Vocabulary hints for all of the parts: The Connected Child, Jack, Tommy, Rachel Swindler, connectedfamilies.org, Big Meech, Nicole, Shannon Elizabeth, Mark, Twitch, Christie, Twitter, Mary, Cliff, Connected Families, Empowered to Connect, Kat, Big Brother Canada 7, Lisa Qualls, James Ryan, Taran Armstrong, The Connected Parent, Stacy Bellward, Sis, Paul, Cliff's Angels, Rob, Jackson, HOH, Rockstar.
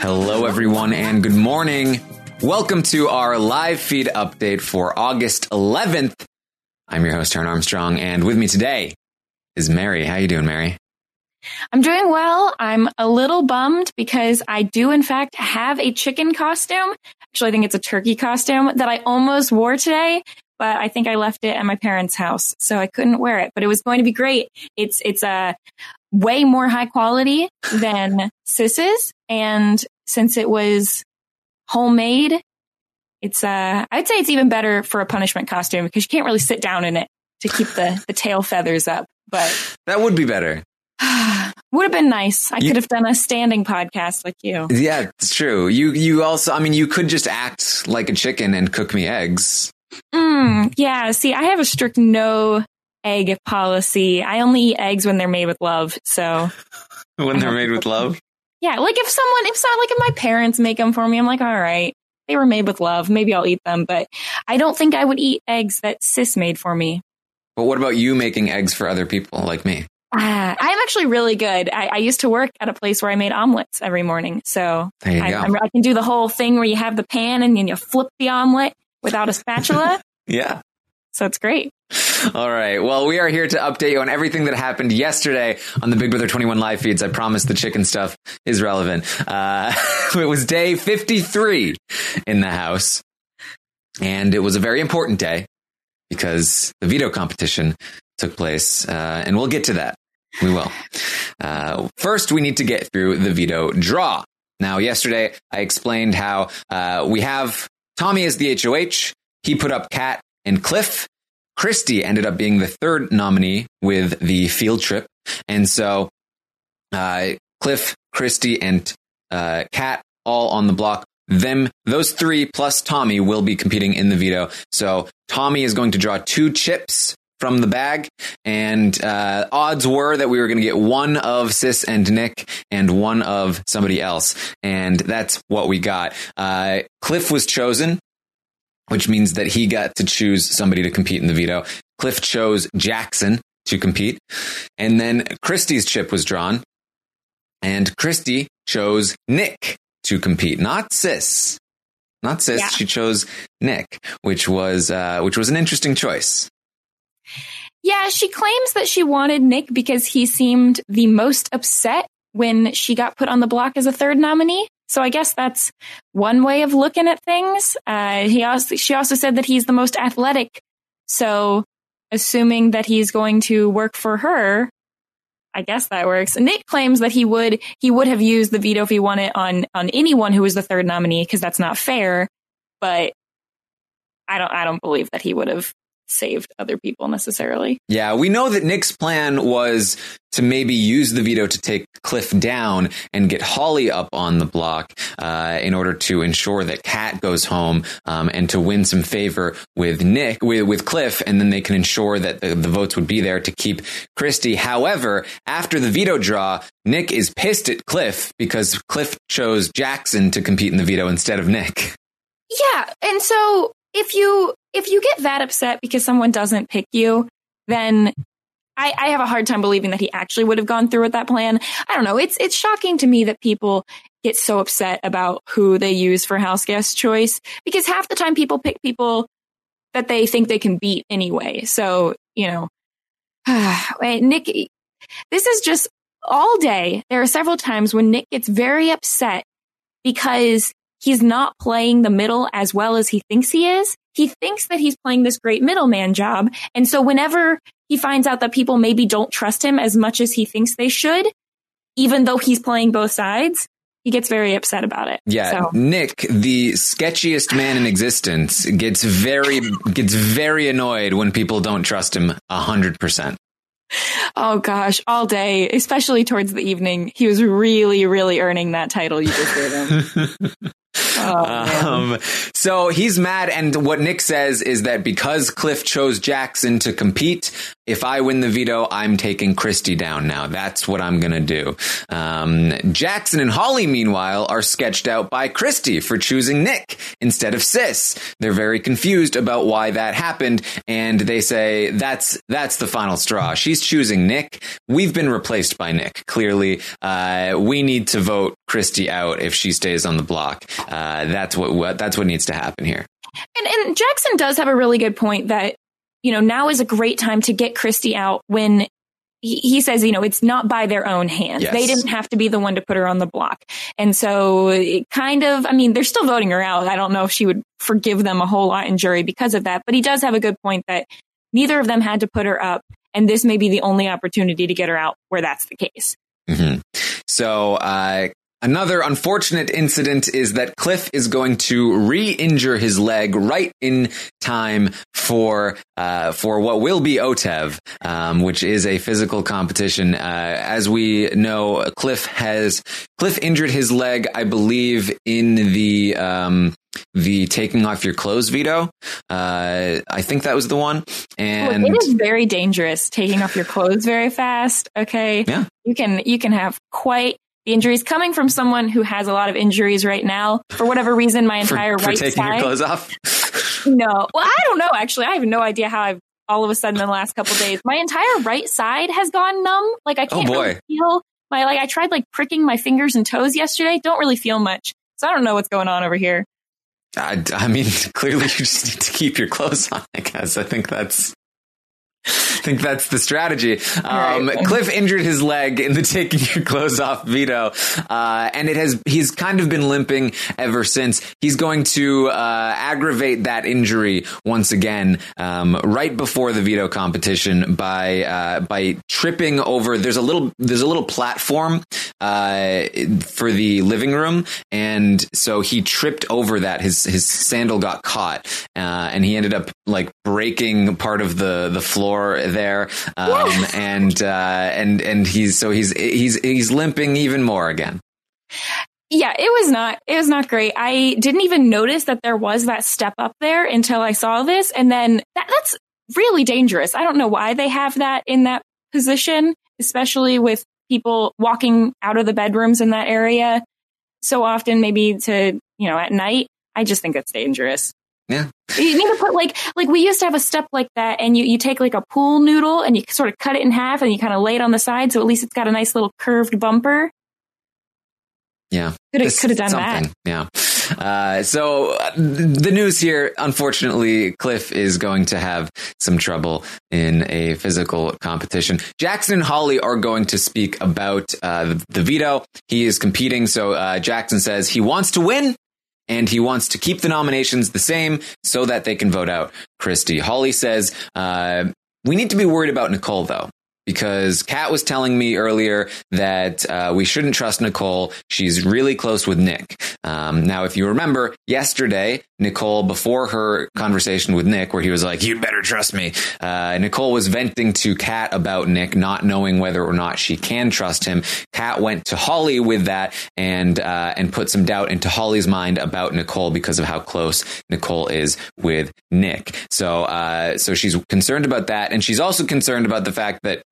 Hello, everyone, and good morning. Welcome to our live feed update for August 11th. I'm your host, Taran Armstrong, and with me today is Mary. How you doing, Mary? I'm doing well. I'm a little bummed because I do, in fact, have a chicken costume. Actually, I think it's a turkey costume that I almost wore today, but I think I left it at my parents' house, so I couldn't wear it. But it was going to be great. It's a way more high quality than Sis's, and since it was homemade, it's I'd say it's even better for a punishment costume because you can't really sit down in it to keep the tail feathers up. But that would be better. Would have been nice. I could have done a standing podcast like you. Yeah, it's true. You also, I mean, you could just act like a chicken and cook me eggs. Yeah, see, I have a strict no egg policy. I only eat eggs when they're made with love. So when they're made with love? Yeah, like if my parents make them for me, I'm like, all right, they were made with love. Maybe I'll eat them. But I don't think I would eat eggs that Sis made for me. But what about you making eggs for other people like me? I'm actually really good. I used to work at a place where I made omelets every morning. So I can do the whole thing where you have the pan and then you flip the omelet without a spatula. Yeah. So it's great. All right. Well, we are here to update you on everything that happened yesterday on the Big Brother 21 live feeds. I promise the chicken stuff is relevant. It was day 53 in the house. And it was a very important day because the veto competition took place. And we'll get to that. We will. First, we need to get through the veto draw. Now, yesterday, I explained how we have Tommy as the HOH. He put up Kat and Cliff. Christie ended up being the third nominee with the field trip. And so Cliff, Christie, and Kat all on the block. Those three plus Tommy will be competing in the veto. So Tommy is going to draw 2 chips from the bag. And odds were that we were going to get one of Sis and Nick and one of somebody else. And that's what we got. Cliff was chosen, which means that he got to choose somebody to compete in the veto. Cliff chose Jackson to compete. And then Christie's chip was drawn. And Christie chose Nick to compete. Not Sis. Yeah. She chose Nick, which was an interesting choice. Yeah, she claims that she wanted Nick because he seemed the most upset when she got put on the block as a third nominee. So I guess that's one way of looking at things. She also said that he's the most athletic. So assuming that he's going to work for her, I guess that works. Nick claims that he would have used the veto if he won it on anyone who was the third nominee, because that's not fair. But I don't believe that he would have saved other people necessarily. Yeah, we know that Nick's plan was to maybe use the veto to take Cliff down and get Holly up on the block in order to ensure that Kat goes home and to win some favor with Nick, with Cliff, and then they can ensure that the votes would be there to keep Christie. However, after the veto draw, Nick is pissed at Cliff because Cliff chose Jackson to compete in the veto instead of Nick. Yeah, and so if you get that upset because someone doesn't pick you, then I have a hard time believing that he actually would have gone through with that plan. I don't know. It's shocking to me that people get so upset about who they use for house guest choice, because half the time people pick people that they think they can beat anyway. So, you know, Nick, this is just all day. There are several times when Nick gets very upset because he's not playing the middle as well as he thinks he is. He thinks that he's playing this great middleman job. And so whenever he finds out that people maybe don't trust him as much as he thinks they should, even though he's playing both sides, he gets very upset about it. Yeah, so Nick, the sketchiest man in existence, gets very annoyed when people don't trust him 100%. Oh gosh, all day, especially towards the evening. He was really, really earning that title you just gave him. So he's mad, and what Nick says is that because Cliff chose Jackson to compete, if I win the veto, I'm taking Christie down now. That's what I'm going to do. Jackson and Holly, meanwhile, are sketched out by Christie for choosing Nick instead of Sis. They're very confused about why that happened, and they say that's the final straw. She's choosing Nick. We've been replaced by Nick. Clearly, we need to vote Christie out if she stays on the block. That's what needs to happen here. And Jackson does have a really good point that, you know, now is a great time to get Christie out when he says, you know, it's not by their own hand. Yes. They didn't have to be the one to put her on the block. And so it kind of, I mean, they're still voting her out. I don't know if she would forgive them a whole lot in jury because of that. But he does have a good point that neither of them had to put her up. And this may be the only opportunity to get her out where that's the case. Mm-hmm. So, another unfortunate incident is that Cliff is going to re-injure his leg right in time for what will be Otev, which is a physical competition. As we know, Cliff injured his leg, I believe, in the taking off your clothes veto. I think that was the one. And it is very dangerous taking off your clothes very fast. Okay, yeah, you can have quite. The injuries coming from someone who has a lot of injuries right now. For whatever reason, my entire right side. For taking your clothes off? No. Well, I don't know, actually. I have no idea how I've all of a sudden in the last couple of days, my entire right side has gone numb. Like, I can't really feel my, like, I tried, like, pricking my fingers and toes yesterday. Don't really feel much. So I don't know what's going on over here. I mean, clearly you just need to keep your clothes on, I guess. I think that's the strategy. Right. Cliff injured his leg in the taking your clothes off veto, and he's kind of been limping ever since. He's going to aggravate that injury once again right before the veto competition by tripping over. There's a little platform for the living room, and so he tripped over that. His sandal got caught, and he ended up like breaking part of the floor there. Yes. And he's limping even more again. Yeah, it was not great. I didn't even notice that there was that step up there until I saw this. And then that's really dangerous. I don't know why they have that in that position, especially with people walking out of the bedrooms in that area so often, maybe to, you know, at night. I just think it's dangerous. Yeah. You need to put like we used to have a step like that, and you take like a pool noodle and you sort of cut it in half and you kind of lay it on the side. So at least it's got a nice little curved bumper. Yeah. Could have done something. That. Yeah. So the news here, unfortunately, Cliff is going to have some trouble in a physical competition. Jackson and Holly are going to speak about the veto. He is competing. So Jackson says he wants to win. And he wants to keep the nominations the same so that they can vote out Christie. Holly says, we need to be worried about Nicole, though, because Kat was telling me earlier that we shouldn't trust Nicole. She's really close with Nick. Now, if you remember yesterday, Nicole, before her conversation with Nick, where he was like, you better trust me. Nicole was venting to Kat about Nick, not knowing whether or not she can trust him. Kat went to Holly with that and put some doubt into Holly's mind about Nicole because of how close Nicole is with Nick. So she's concerned about that. And she's also concerned about the fact that,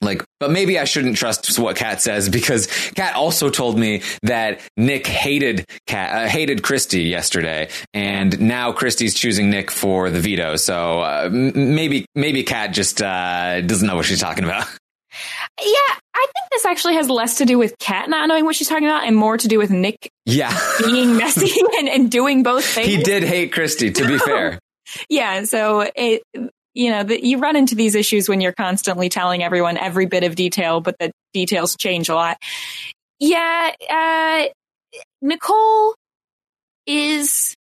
like, but maybe I shouldn't trust what Kat says, because Kat also told me that Nick hated Christie yesterday, and now Christie's choosing Nick for the veto. So maybe Kat just doesn't know what she's talking about. Yeah, I think this actually has less to do with Kat not knowing what she's talking about and more to do with Nick. Yeah, being messy and doing both things. He did hate Christie, to be fair. Yeah, so it. You know, you run into these issues when you're constantly telling everyone every bit of detail, but the details change a lot. Yeah, Nicole is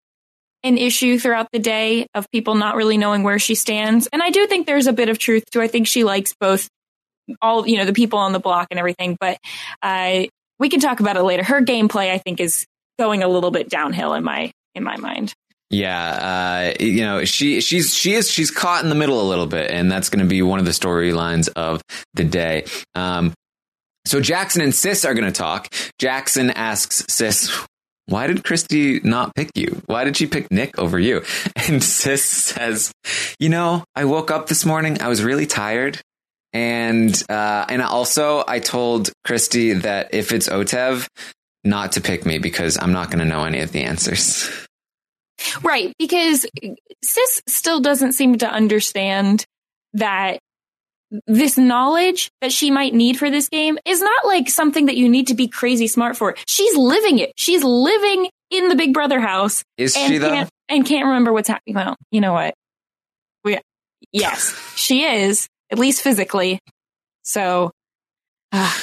an issue throughout the day of people not really knowing where she stands. And I do think there's a bit of truth to, I think she likes both, all, you know, the people on the block and everything. But we can talk about it later. Her gameplay, I think, is going a little bit downhill in my mind. Yeah, you know, she's caught in the middle a little bit, and that's going to be one of the storylines of the day. So Jackson and Sis are going to talk. Jackson asks Sis, why did Christie not pick you? Why did she pick Nick over you? And Sis says, you know, I woke up this morning, I was really tired. And also I told Christie that if it's Otev, not to pick me because I'm not going to know any of the answers. Right, because Sis still doesn't seem to understand that this knowledge that she might need for this game is not like something that you need to be crazy smart for. She's living it. She's living in the Big Brother house. Is she though? And can't remember what's happening. Well, you know what? Yes, she is, at least physically. So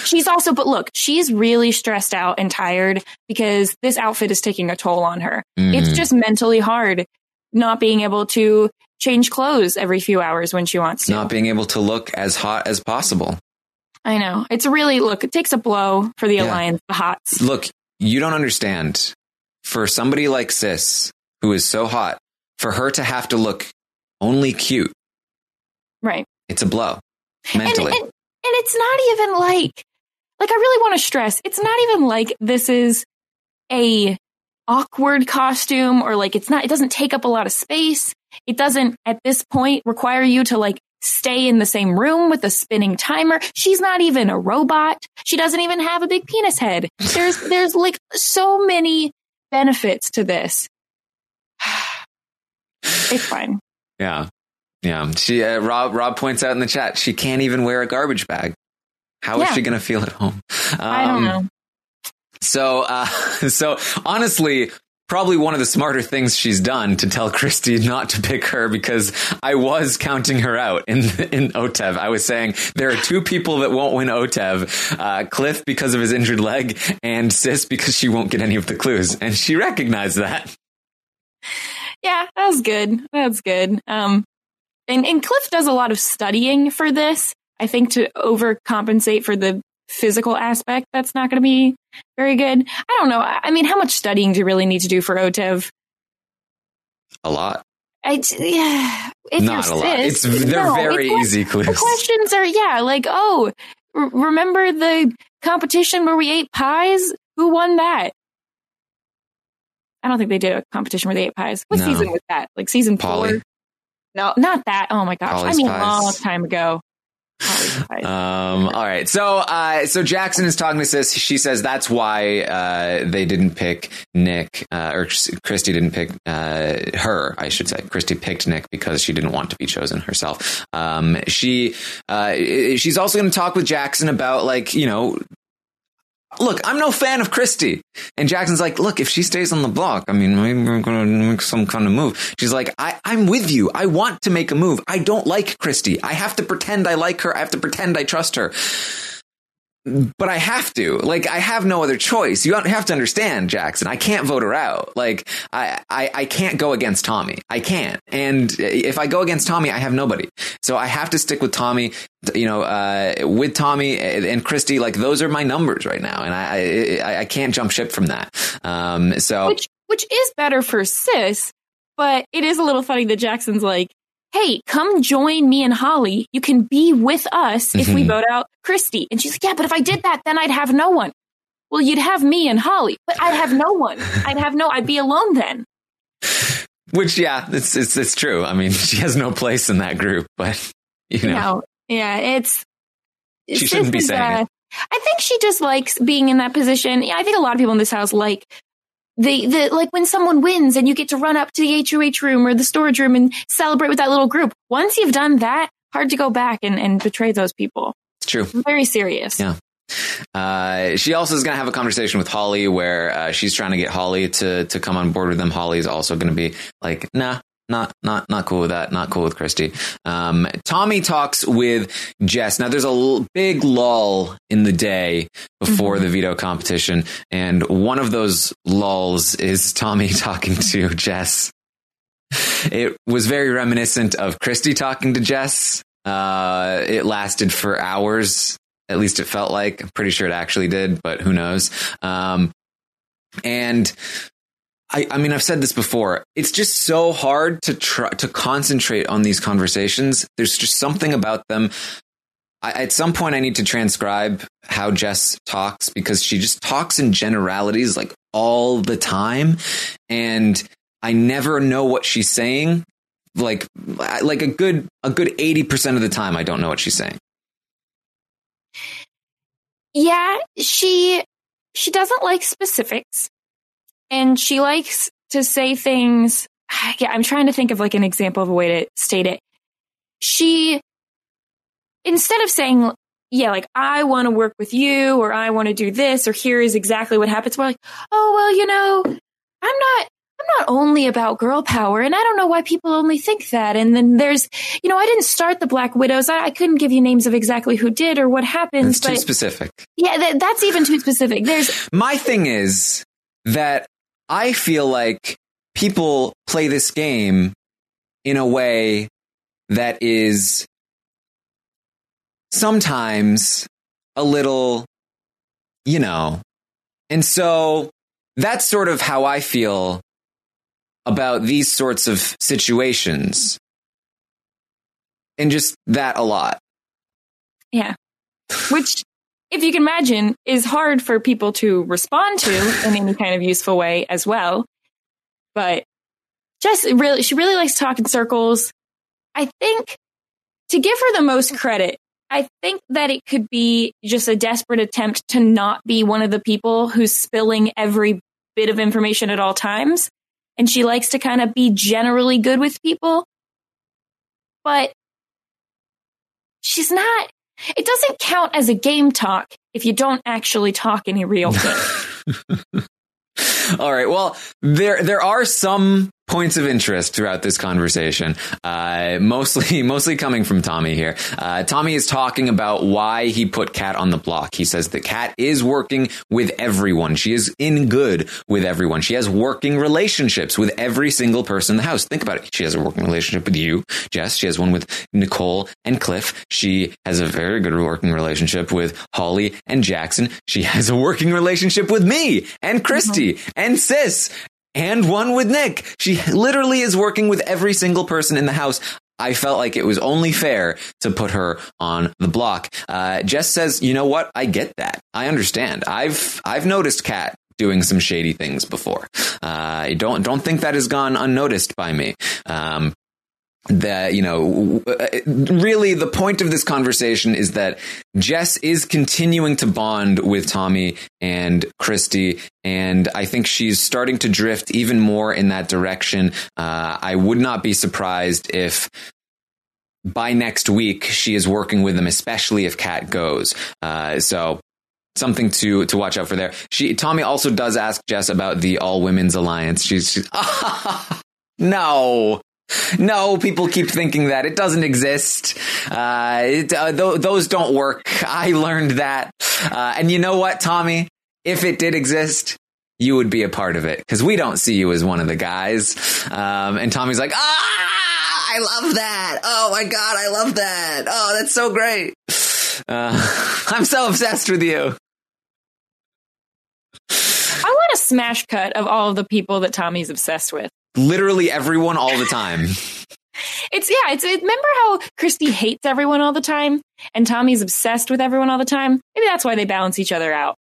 she's also, but look, she's really stressed out and tired because this outfit is taking a toll on her. Mm. It's just mentally hard not being able to change clothes every few hours when she wants to. Not being able to look as hot as possible. I know. It's really, look, it takes a blow for the Alliance, the hots. Look, you don't understand. For somebody like Sis, who is so hot, for her to have to look only cute. Right. It's a blow. Mentally. And it's not even like I really want to stress, it's not even like this is a awkward costume or like it's not, it doesn't take up a lot of space. It doesn't, at this point, require you to, like, stay in the same room with a spinning timer. She's not even a robot. She doesn't even have a big penis head. There's like, so many benefits to this. It's fine. Yeah. Yeah. She, Rob points out in the chat, she can't even wear a garbage bag. How is she going to feel at home? I don't know. So honestly, probably one of the smarter things she's done to tell Christie not to pick her, because I was counting her out in Otev. I was saying there are two people that won't win Otev, Cliff because of his injured leg and Sis because she won't get any of the clues. And she recognized that. Yeah, that was good. That's good. And Cliff does a lot of studying for this, I think, to overcompensate for the physical aspect that's not going to be very good. I don't know. I mean, how much studying do you really need to do for Otev? A lot. It's not a lot. They're very easy clues. The questions are, remember the competition where we ate pies? Who won that? I don't think they did a competition where they ate pies. What season was that? Like season Polly. 4? No, not that. Oh my gosh. Polly's pies. A long time ago. All right. So Jackson is talking to Sis. She says that's why they didn't pick Nick, or Christie didn't pick her, I should say. Christie picked Nick because she didn't want to be chosen herself. She's also going to talk with Jackson about, like, you know, look, I'm no fan of Christie. And Jackson's like, look, if she stays on the block, I mean, maybe we're going to make some kind of move. She's like, I'm with you. I want to make a move. I don't like Christie. I have to pretend I like her. I have to pretend I trust her. But I have to. Like, I have no other choice. You have to understand, Jackson. I can't vote her out. Like, I can't go against Tommy. I can't. And if I go against Tommy, I have nobody. So I have to stick with Tommy, you know, with Tommy and Christie. Like, those are my numbers right now. And I can't jump ship from that. So Which is better for Sis. But it is a little funny that Jackson's like, hey, come join me and Holly. You can be with us if we vote out Christie. And she's like, yeah, but if I did that, then I'd have no one. Well, you'd have me and Holly, but I'd have no one. I'd be alone then. Which, yeah, it's true. I mean, she has no place in that group, but, you know. No, yeah, she shouldn't be saying it. I think she just likes being in that position. Yeah, I think a lot of people in this house like the like when someone wins and you get to run up to the HOH room or the storage room and celebrate with that little group. Once you've done that, hard to go back and betray those people. It's true. Very serious. Yeah. She also is going to have a conversation with Holly where she's trying to get Holly to come on board with them. Holly is also going to be like, nah. Not cool with that. Not cool with Christie. Tommy talks with Jess. Now, there's a big lull in the day before the veto competition. And one of those lulls is Tommy talking to Jess. It was very reminiscent of Christie talking to Jess. It lasted for hours. At least it felt like. I'm pretty sure it actually did, but who knows? And I mean, I've said this before. It's just so hard to try to concentrate on these conversations. There's just something about them. At some point, I need to transcribe how Jess talks, because she just talks in generalities like all the time. And I never know what she's saying. Like a good 80% of the time, I don't know what she's saying. Yeah, she doesn't like specifics, and she likes to say things. Yeah, I'm trying to think of like an example of a way to state it. She, instead of saying, yeah, like, I want to work with you, or I want to do this, or here is exactly what happens, we're like, oh, well, you know, I'm not only about girl power, and I don't know why people only think that. And then there's, you know, I didn't start the Black Widows. I couldn't give you names of exactly who did or what happened. It's too specific. Yeah, that's even too specific. My thing is that I feel like people play this game in a way that is sometimes a little, you know, and so that's sort of how I feel about these sorts of situations, and just that a lot. Yeah. Which, if you can imagine, is hard for people to respond to in any kind of useful way as well. But Jess, she really likes to talk in circles. I think, to give her the most credit, I think that it could be just a desperate attempt to not be one of the people who's spilling every bit of information at all times. And she likes to kind of be generally good with people, but she's not. It doesn't count as a game talk if you don't actually talk any real thing. All right. Well, there are some points of interest throughout this conversation, mostly coming from Tommy here. Tommy is talking about why he put Kat on the block. He says that Kat is working with everyone. She is in good with everyone. She has working relationships with every single person in the house. Think about it. She has a working relationship with you, Jess. She has one with Nicole and Cliff. She has a very good working relationship with Holly and Jackson. She has a working relationship with me and Christie and Sis. And one with Nick. She literally is working with every single person in the house. I felt like it was only fair to put her on the block. Jess says, you know what? I get that. I understand. I've noticed Kat doing some shady things before. I don't think that has gone unnoticed by me. That, you know, really the point of this conversation is that Jess is continuing to bond with Tommy and Christie, and I think she's starting to drift even more in that direction. I would not be surprised if by next week she is working with them, especially if Kat goes. So something to watch out for there. Tommy also does ask Jess about the All Women's Alliance. She's No, people keep thinking that it doesn't exist. Those don't work. I learned that. And you know what, Tommy? If it did exist, you would be a part of it, because we don't see you as one of the guys. And Tommy's like, I love that. Oh, my God, I love that. Oh, that's so great. I'm so obsessed with you. I want a smash cut of all of the people that Tommy's obsessed with. Literally everyone all the time. Remember how Christie hates everyone all the time and Tommy's obsessed with everyone all the time? Maybe that's why they balance each other out.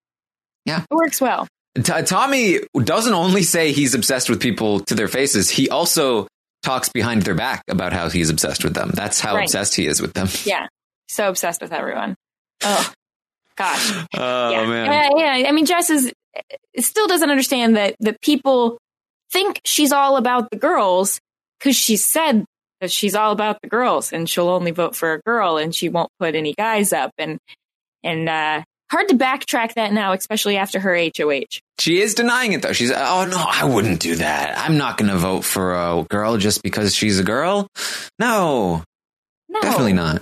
Yeah. It works well. Tommy doesn't only say he's obsessed with people to their faces. He also talks behind their back about how he's obsessed with them. That's how obsessed he is with them. Yeah. So obsessed with everyone. Oh, gosh. Oh, yeah. Man. Yeah. I mean, Jess still doesn't understand that people think she's all about the girls, because she said that she's all about the girls and she'll only vote for a girl and she won't put any guys up, and hard to backtrack that now, especially after her HOH. She is denying it, though. She's, oh, no, I wouldn't do that. I'm not going to vote for a girl just because she's a girl. No, definitely not.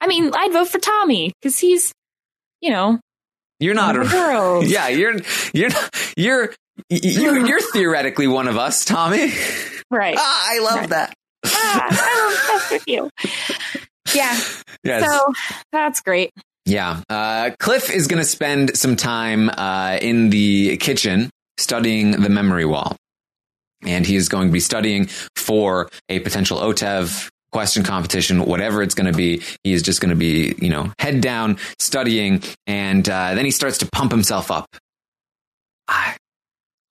I mean, I'd vote for Tommy because he's, you know, you're not a girl. Yeah, you're theoretically one of us, Tommy. Right. Ah, I love that. Ah, I love that with you. Yeah. Yes. So that's great. Yeah. Cliff is going to spend some time in the kitchen studying the memory wall. And he is going to be studying for a potential Otev question competition, whatever it's going to be. He is just going to be, you know, head down, studying. And then he starts to pump himself up.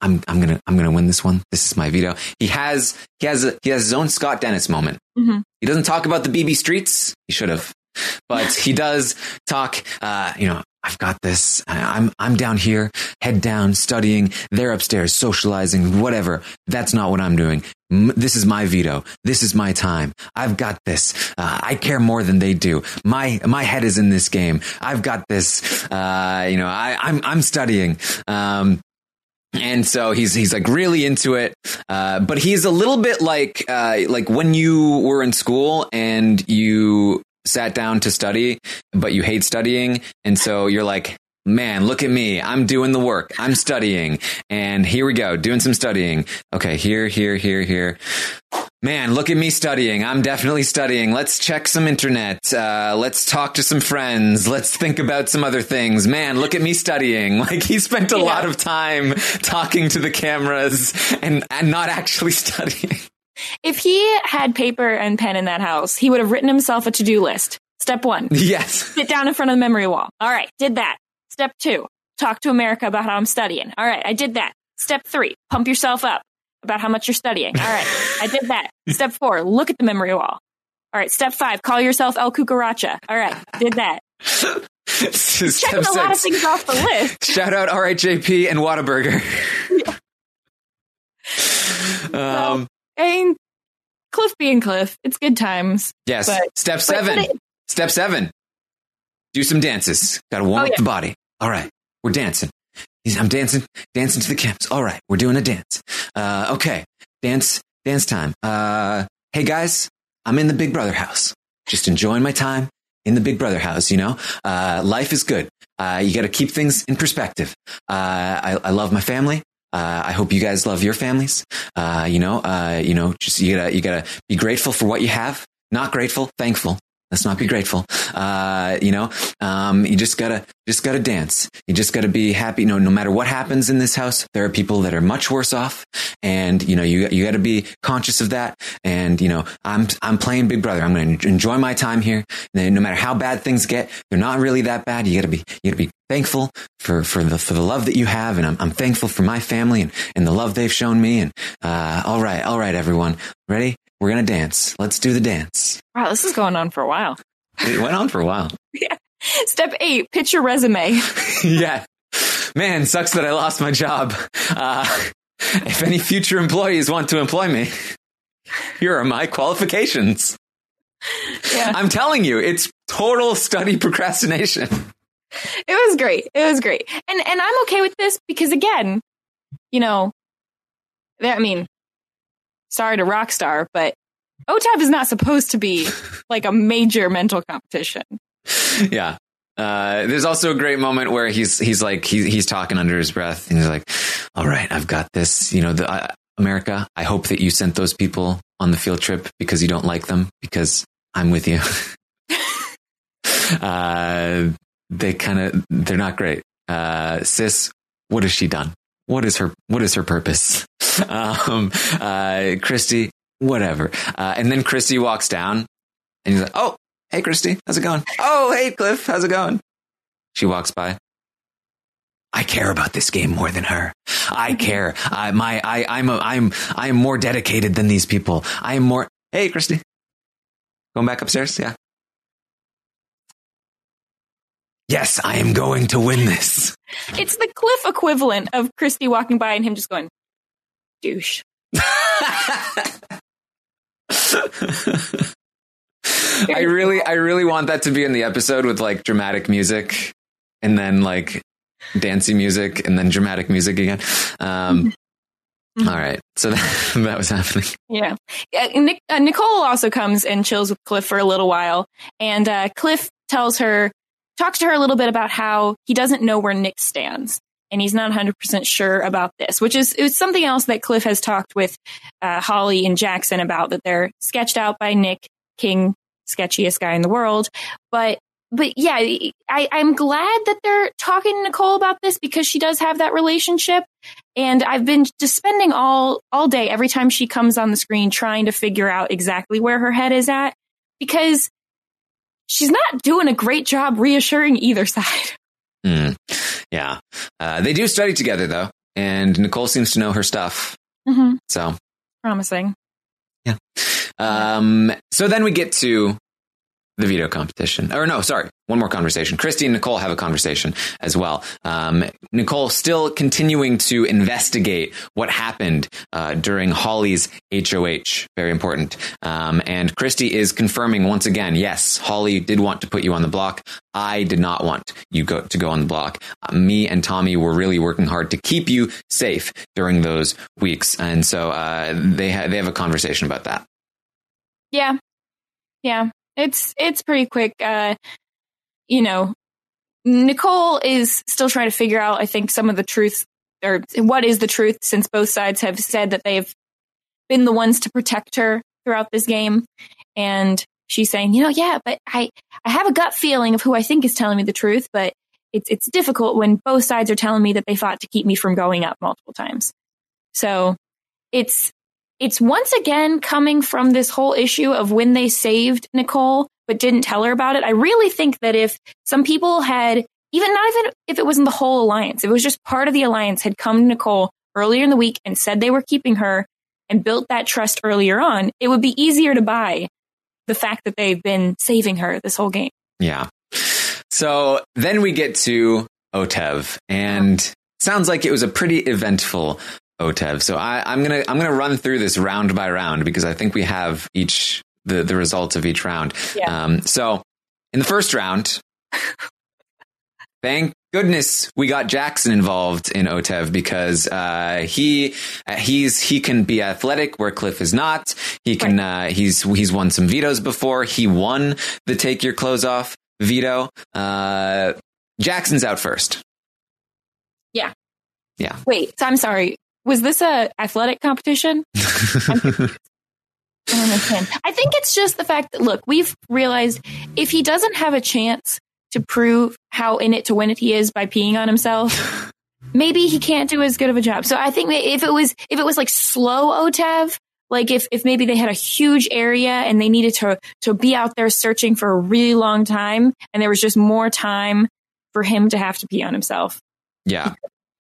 I'm gonna win this one. This is my veto. He has his own Scott Dennis moment. Mm-hmm. He doesn't talk about the BB streets. He should have, but he does talk. You know, I've got this. I'm down here, head down, studying. They're upstairs, socializing, whatever. That's not what I'm doing. This is my veto. This is my time. I've got this. I care more than they do. My head is in this game. I've got this. You know, I'm studying. And so he's like really into it. But he's a little bit like when you were in school and you sat down to study, but you hate studying. And so you're like, man, look at me. I'm doing the work. I'm studying. And here we go. Doing some studying. Okay. Here. Man, look at me studying. I'm definitely studying. Let's check some internet. Let's talk to some friends. Let's think about some other things. Man, look at me studying. Like he spent a lot of time talking to the cameras and not actually studying. If he had paper and pen in that house, he would have written himself a to-do list. Step one. Yes. Sit down in front of the memory wall. All right. Did that. Step two, talk to America about how I'm studying. All right, I did that. Step three, pump yourself up about how much you're studying. All right, I did that. Step four, look at the memory wall. All right, step five, call yourself El Cucaracha. All right, did that. He's checking a lot of things off the list. Shout out RHAP and Whataburger. Yeah. I mean, Cliff being Cliff, it's good times. Yes. Step seven. Do some dances. Got to warm up the body. All right. We're dancing. I'm dancing to the cameras. All right. We're doing a dance. Okay. Dance time. Hey guys, I'm in the Big Brother house. Just enjoying my time in the Big Brother house. You know, life is good. You got to keep things in perspective. I love my family. I hope you guys love your families. Just you gotta be grateful for what you have. Not grateful, thankful. Let's not be grateful. You just gotta dance. You just gotta be happy. You know, no matter what happens in this house, there are people that are much worse off, and you know, you gotta be conscious of that. And you know, I'm playing Big Brother. I'm gonna enjoy my time here. And no matter how bad things get, they're not really that bad. You gotta be thankful for the love that you have, and I'm thankful for my family and the love they've shown me. And all right, everyone, ready? We're going to dance. Let's do the dance. Wow, this is going on for a while. It went on for a while. Yeah. Step 8, pitch your resume. Yeah. Man, sucks that I lost my job. If any future employees want to employ me, here are my qualifications. Yeah. I'm telling you, it's total study procrastination. It was great. And I'm okay with this because, again, you know, I mean, sorry to Rockstar, but Otev is not supposed to be like a major mental competition. Yeah. There's also a great moment where he's talking under his breath and he's like, all right, I've got this. You know, America, I hope that you sent those people on the field trip because you don't like them, because I'm with you. They're not great. Sis, what has she done? What is her purpose? Christie, whatever. And then Christie walks down and he's like, oh, hey, Christie, how's it going? Oh, hey, Cliff, how's it going? She walks by. I care about this game more than her. I care. I am more dedicated than these people. I am more. Hey, Christie, going back upstairs. Yeah. Yes, I am going to win this. It's the Cliff equivalent of Christie walking by and him just going, douche. I really want that to be in the episode with like dramatic music and then like dancey music and then dramatic music again. All right. So that was happening. Yeah. Nicole also comes and chills with Cliff for a little while. And Cliff talks to her a little bit about how he doesn't know where Nick stands. And he's not 100% sure about this, which is something else that Cliff has talked with Holly and Jackson about, that they're sketched out by Nick, King, sketchiest guy in the world. But But yeah, I'm glad that they're talking to Nicole about this because she does have that relationship. And I've been just spending all day every time she comes on the screen trying to figure out exactly where her head is at, because she's not doing a great job reassuring either side. Mm. Yeah. They do study together, though. And Nicole seems to know her stuff. Mm-hmm. So promising. Yeah. So then we get to the veto competition. Or no, sorry. One more conversation. Christie and Nicole have a conversation as well. Nicole still continuing to investigate what happened during Holly's HOH. Very important. And Christie is confirming once again, yes, Holly did want to put you on the block. I did not want you to go on the block. Me and Tommy were really working hard to keep you safe during those weeks. And so they have a conversation about that. Yeah. Yeah. It's pretty quick. Nicole is still trying to figure out, I think, some of the truth, or what is the truth, since both sides have said that they've been the ones to protect her throughout this game. And she's saying, but I have a gut feeling of who I think is telling me the truth, but it's difficult when both sides are telling me that they fought to keep me from going up multiple times. So it's once again coming from this whole issue of when they saved Nicole but didn't tell her about it. I really think that if some people had, even if it wasn't the whole alliance, if it was just part of the alliance, had come to Nicole earlier in the week and said they were keeping her and built that trust earlier on, it would be easier to buy the fact that they've been saving her this whole game. Yeah. So then we get to Otev, and sounds like it was a pretty eventful Otev. So I'm gonna run through this round by round because I think we have each the results of each round. Yeah. So in the first round, thank goodness we got Jackson involved in Otev, because he can be athletic where Cliff is not. He can he's won some vetoes before. He won the take your clothes off veto. Jackson's out first. Yeah. Yeah. Wait. So I'm sorry. Was this a athletic competition? I don't understand. I think it's just the fact that, look, we've realized if he doesn't have a chance to prove how in it to win it he is by peeing on himself, maybe he can't do as good of a job. So I think if it was like slow Otev, like if maybe they had a huge area and they needed to be out there searching for a really long time, and there was just more time for him to have to pee on himself. Yeah.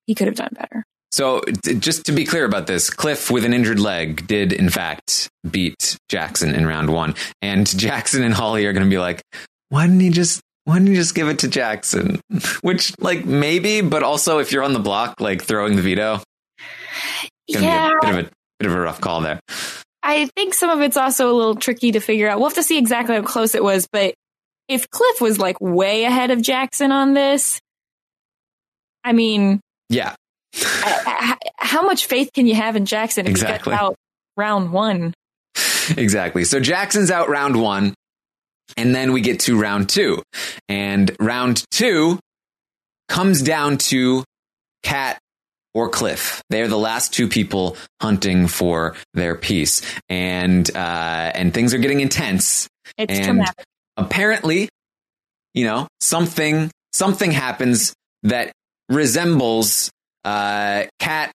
He could have done better. So just to be clear about this, Cliff with an injured leg did, in fact, beat Jackson in round one. And Jackson and Holly are going to be like, why didn't he just give it to Jackson? Which, like, maybe, but also if you're on the block, like, throwing the veto. Yeah. Bit of a rough call there. I think some of it's also a little tricky to figure out. We'll have to see exactly how close it was. But if Cliff was, like, way ahead of Jackson on this, I mean... Yeah. How much faith can you have in Jackson if exactly. He gets out round one? Exactly. So Jackson's out round one, and then we get to round two. And round two comes down to Kat or Cliff. They're the last two people hunting for their piece. And things are getting intense. It's traumatic. Apparently, something happens that resembles Kat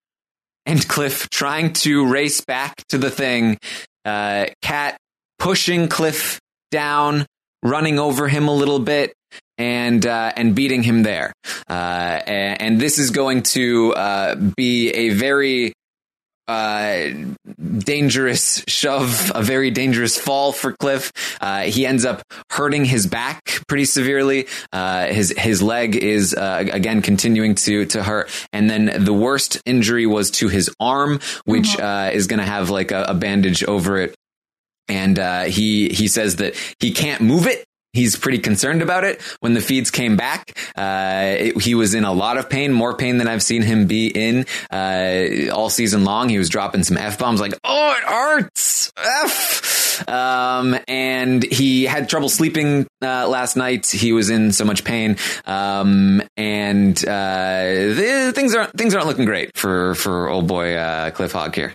and Cliff trying to race back to the thing. Kat pushing Cliff down, running over him a little bit, and beating him there. And this is going to be a very dangerous shove, a very dangerous fall for Cliff. He ends up hurting his back pretty severely. His leg is again continuing to hurt, and then the worst injury was to his arm, which is going to have like a bandage over it, and he says that he can't move it. He's pretty concerned about it. When the feeds came back, he was in a lot of pain, more pain than I've seen him be in all season long. He was dropping some F-bombs like, oh, it hurts, F. And he had trouble sleeping last night. He was in so much pain. Things aren't looking great for old boy Cliff Hogg here.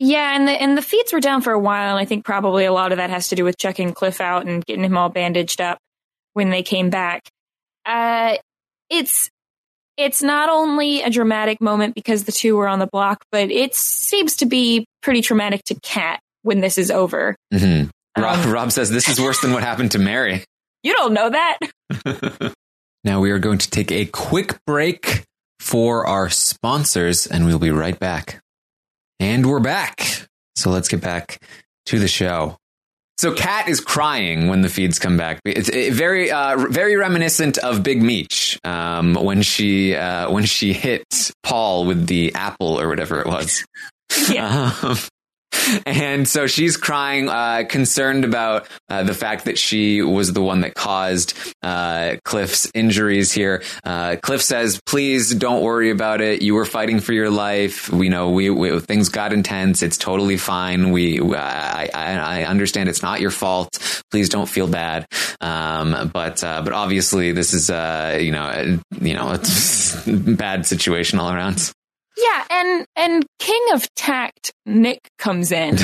Yeah, and the feeds were down for a while, and I think probably a lot of that has to do with checking Cliff out and getting him all bandaged up. when they came back. It's not only a dramatic moment because the two were on the block, but it seems to be pretty traumatic to Kat when this is over. Mm-hmm. Rob says this is worse than what happened to Mary. You don't know that. Now we are going to take a quick break for our sponsors, and we'll be right back. And we're back. So let's get back to the show. So Kat is crying when the feeds come back. It's very, very reminiscent of Big Meech when she hit Paul with the apple or whatever it was. Yeah. And so she's crying, concerned about the fact that she was the one that caused Cliff's injuries here. Cliff says, please don't worry about it. You were fighting for your life. We know we things got intense. It's totally fine. I understand it's not your fault. Please don't feel bad. But obviously this is, it's a bad situation all around. Yeah, and king of tact, Nick comes in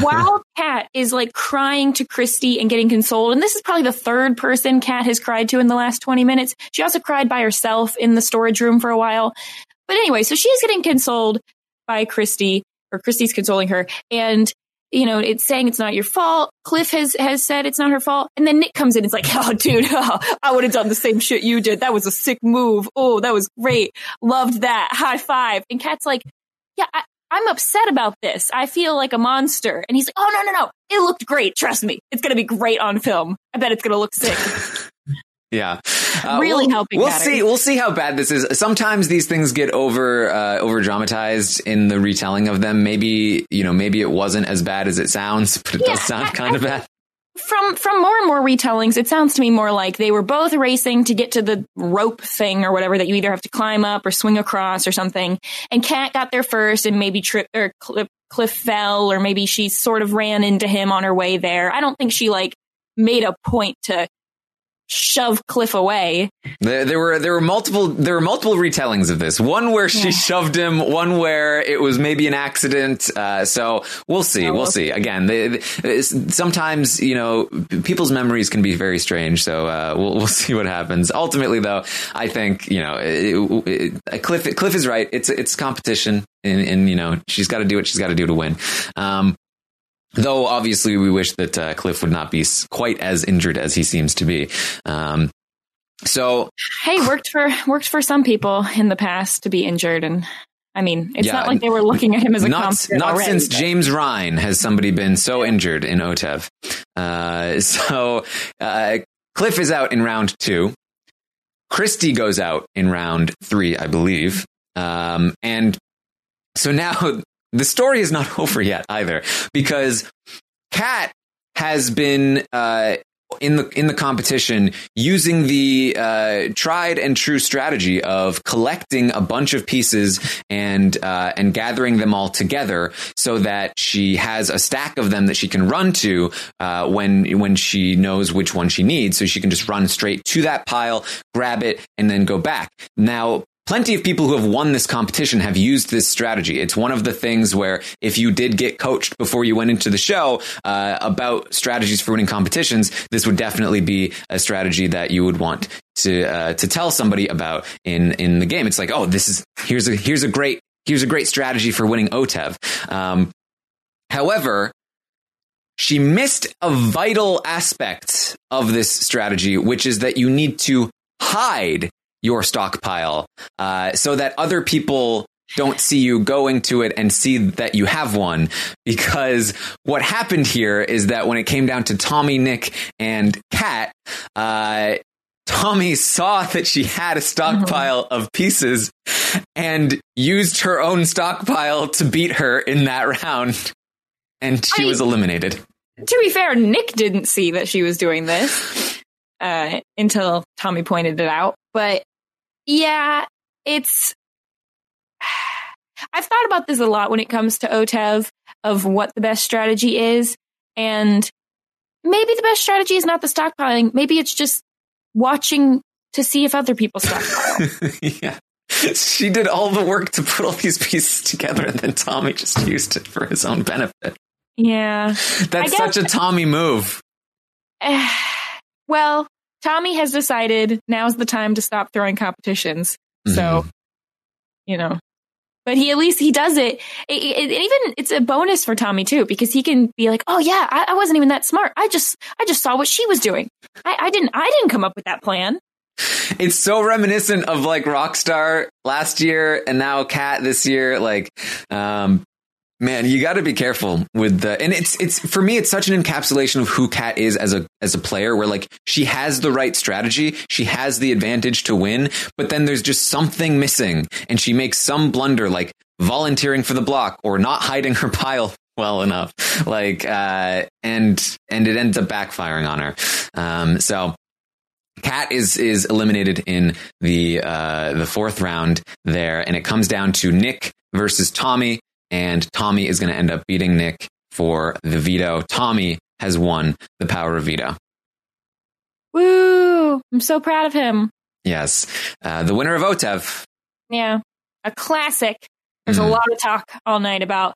while Kat is like crying to Christie and getting consoled. And this is probably the third person Kat has cried to in the last 20 minutes. She also cried by herself in the storage room for a while. But anyway, so she's getting consoled by Christie, or Christie's consoling her. And, you know, it's saying it's not your fault. Cliff has said it's not her fault. And then Nick comes in. It's like, oh, dude, I would have done the same shit you did. That was a sick move. Oh, that was great. Loved that. High five. And Kat's like, yeah, I'm upset about this. I feel like a monster. And he's like, oh, no. It looked great. Trust me. It's going to be great on film. I bet it's going to look sick. Yeah. We'll see how bad this is. Sometimes these things get over dramatized in the retelling of them. Maybe it wasn't as bad as it sounds, but it does sound kind of bad. From more and more retellings, it sounds to me more like they were both racing to get to the rope thing or whatever that you either have to climb up or swing across or something. And Kat got there first and maybe tripped or Cliff fell, or maybe she sort of ran into him on her way there. I don't think she like made a point to shove Cliff away. There were multiple retellings of this. One where she shoved him, one where it was maybe an accident. So we'll see. We'll see. Again, sometimes people's memories can be very strange. So we'll see what happens. Ultimately, though, I think Cliff is right. It's competition, and she's got to do what she's got to do to win. Though, obviously, we wish that Cliff would not be quite as injured as he seems to be. So, hey, worked for some people in the past to be injured. And I mean, it's not like they were looking at him as a comp. Not already, since James Ryan has somebody been so injured in Otev. So Cliff is out in round 2. Christie goes out in round 3, I believe. And so now... the story is not over yet either, because Kat has been in the competition using the tried and true strategy of collecting a bunch of pieces and gathering them all together so that she has a stack of them that she can run to when she knows which one she needs. So she can just run straight to that pile, grab it, and then go back. Now, plenty of people who have won this competition have used this strategy. It's one of the things where if you did get coached before you went into the show about strategies for winning competitions, this would definitely be a strategy that you would want to tell somebody about in the game. It's like, oh, this is here's a great strategy for winning Otev. However, she missed a vital aspect of this strategy, which is that you need to hide your stockpile so that other people don't see you going to it and see that you have one. Because what happened here is that when it came down to Tommy, Nick, and Kat, Tommy saw that she had a stockpile of pieces and used her own stockpile to beat her in that round. And she was eliminated. To be fair, Nick didn't see that she was doing this until Tommy pointed it out. But yeah, I've thought about this a lot when it comes to Otev, of what the best strategy is. And maybe the best strategy is not the stockpiling. Maybe it's just watching to see if other people stockpile. Yeah. She did all the work to put all these pieces together, and then Tommy just used it for his own benefit. Yeah. That's such a Tommy move. Well, Tommy has decided now's the time to stop throwing competitions. Mm-hmm. So, you know, but he at least he does it. Even it's a bonus for Tommy, too, because he can be like, oh, yeah, I wasn't even that smart. I just saw what she was doing. I didn't come up with that plan. It's so reminiscent of like Rockstar last year and now Kat this year. Like, man, you got to be careful with the, and it's for me, it's such an encapsulation of who Kat is as a player, where like she has the right strategy. She has the advantage to win, but then there's just something missing and she makes some blunder, like volunteering for the block or not hiding her pile well enough. Like, and it ends up backfiring on her. So Kat is eliminated in the fourth round there, and it comes down to Nick versus Tommy, and Tommy is going to end up beating Nick for the veto. Tommy has won the power of veto. Woo! I'm so proud of him. Yes. The winner of Otev. Yeah. A classic. There's a lot of talk all night about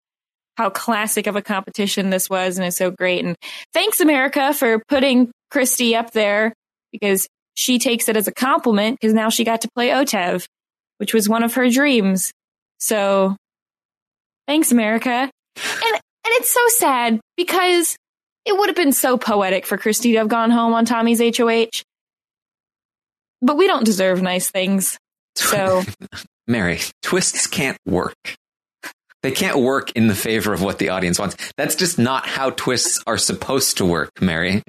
how classic of a competition this was, and it's so great. And thanks, America, for putting Christie up there, because she takes it as a compliment because now she got to play Otev, which was one of her dreams. So thanks, America. And it's so sad because it would have been so poetic for Christie to have gone home on Tommy's HOH. But we don't deserve nice things. So Mary, twists can't work. They can't work in the favor of what the audience wants. That's just not how twists are supposed to work, Mary.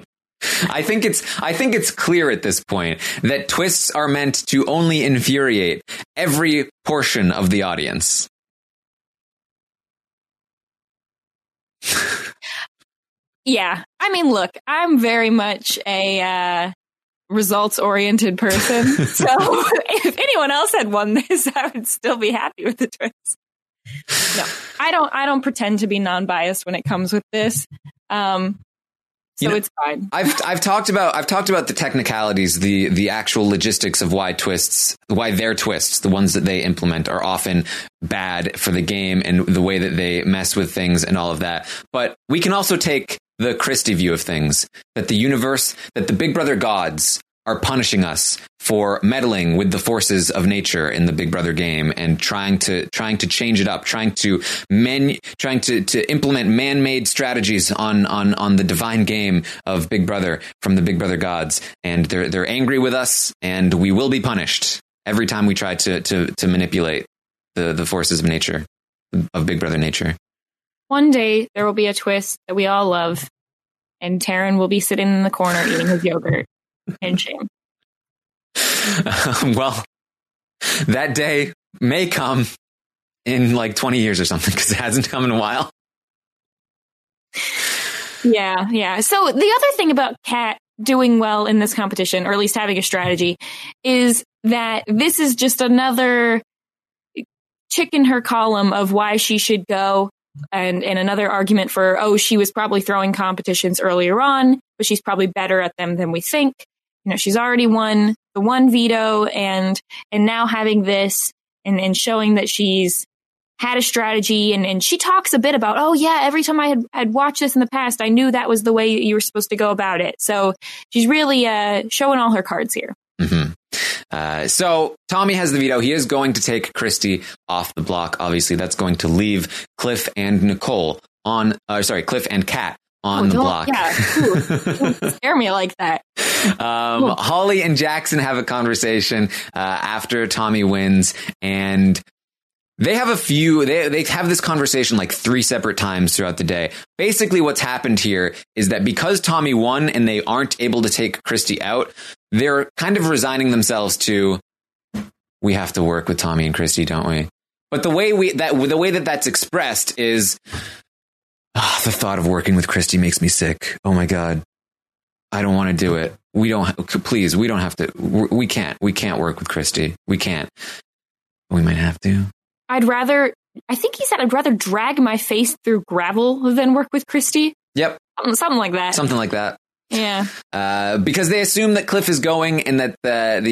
I think it's clear at this point that twists are meant to only infuriate every portion of the audience. Yeah, I mean, look, I'm very much a results-oriented person, so if anyone else had won this, I would still be happy with the twist. No, I don't pretend to be non-biased when it comes with this. So you know, it's fine. I've talked about the technicalities, the actual logistics of why their twists, the ones that they implement, are often bad for the game and the way that they mess with things and all of that. But we can also take the Christie view of things, that the universe, that the Big Brother gods are punishing us for meddling with the forces of nature in the Big Brother game and trying to change it up, trying to implement man-made strategies on the divine game of Big Brother from the Big Brother gods. And they're angry with us, and we will be punished every time we try to manipulate the forces of nature, of Big Brother nature. One day there will be a twist that we all love, and Taran will be sitting in the corner eating his yogurt. And shame. Well, that day may come in like 20 years or something, because it hasn't come in a while. Yeah. So the other thing about Kat doing well in this competition, or at least having a strategy, is that this is just another chick in her column of why she should go. And another argument for, oh, she was probably throwing competitions earlier on, but she's probably better at them than we think. You know, she's already won the one veto, and now having this and showing that she's had a strategy. And she talks a bit about, oh, yeah, every time I had watched this in the past, I knew that was the way you were supposed to go about it. So she's really showing all her cards here. Mm-hmm. So Tommy has the veto. He is going to take Christie off the block. Obviously, that's going to leave Cliff and Nicole on. Cliff and Kat on the block. Yeah, don't scare me like that. Holly and Jackson have a conversation after Tommy wins, and they have a few. They have this conversation like three separate times throughout the day. Basically, what's happened here is that because Tommy won and they aren't able to take Christie out, they're kind of resigning themselves to, we have to work with Tommy and Christie, don't we? But the way that that's expressed is, the thought of working with Christie makes me sick. Oh my God. I don't want to do it. We can't work with Christie. We can't. We might have to. I think he said I'd rather drag my face through gravel than work with Christie. Yep. Something like that. Yeah, because they assume that Cliff is going, and that that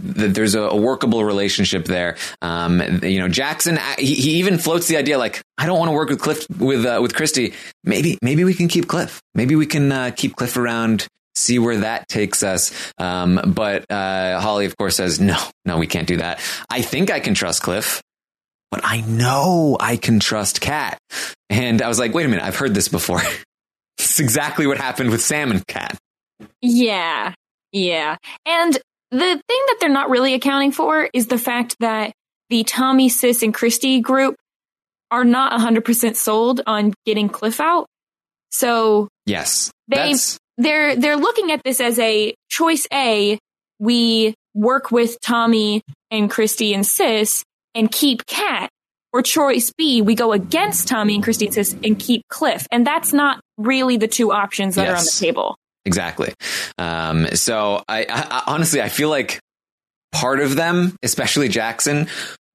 there's a workable relationship there. Jackson, he even floats the idea, like, I don't want to work with Cliff with Christie. Maybe we can keep Cliff. Maybe we can keep Cliff around, see where that takes us. But Holly, of course, says, no, we can't do that. I think I can trust Cliff, but I know I can trust Kat. And I was like, wait a minute, I've heard this before. It's exactly what happened with Sam and Kat. Yeah. And the thing that they're not really accounting for is the fact that the Tommy, Sis, and Christie group are not 100% sold on getting Cliff out. So yes, they're looking at this as a choice A. We work with Tommy and Christie and Sis and keep Kat, or choice B, we go against Tommy and Christie and Sis and keep Cliff. And that's not really the two options that are on the table. Exactly. So I honestly, I feel like part of them, especially Jackson,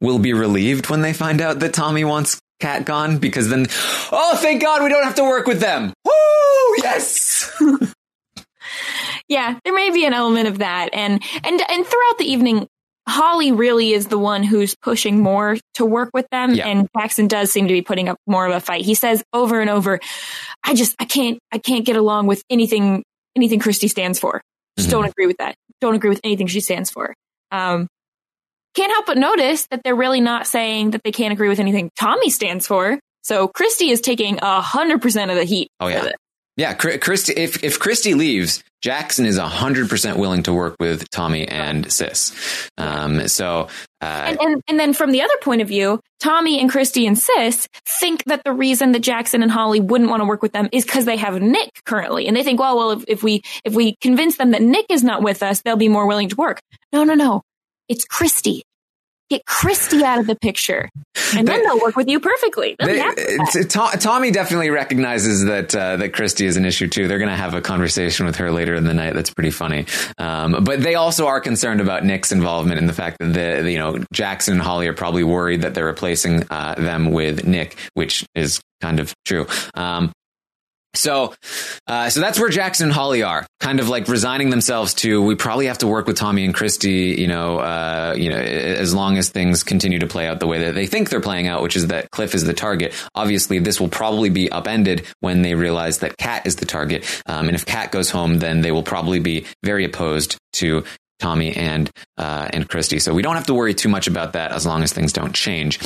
will be relieved when they find out that Tommy wants Kat gone, because then, oh, thank God we don't have to work with them. Woo! Yes! Yeah, there may be an element of that. And throughout the evening, Holly really is the one who's pushing more to work with them. Yeah. And Jackson does seem to be putting up more of a fight. He says over and over, I can't get along with anything Christie stands for. Just don't agree with that. Don't agree with anything she stands for. Can't help but notice that they're really not saying that they can't agree with anything Tommy stands for. So Christie is taking 100% of the heat. Oh, yeah. Yeah. Christie, if Christie leaves, Jackson is 100% willing to work with Tommy and Sis. And then from the other point of view, Tommy and Christie and Sis think that the reason that Jackson and Holly wouldn't want to work with them is because they have Nick currently. And they think, well, if we convince them that Nick is not with us, they'll be more willing to work. No. It's Christie. Get Christie out of the picture, and then they'll work with you perfectly. Tommy definitely recognizes that Christie is an issue too. They're going to have a conversation with her later in the night. That's pretty funny. But they also are concerned about Nick's involvement and the fact that Jackson and Holly are probably worried that they're replacing them with Nick, which is kind of true. So that's where Jackson and Holly are, kind of like resigning themselves to, we probably have to work with Tommy and Christie, as long as things continue to play out the way that they think they're playing out, which is that Cliff is the target. Obviously, this will probably be upended when they realize that Kat is the target. And if Kat goes home, then they will probably be very opposed to Tommy and Christie. So we don't have to worry too much about that as long as things don't change,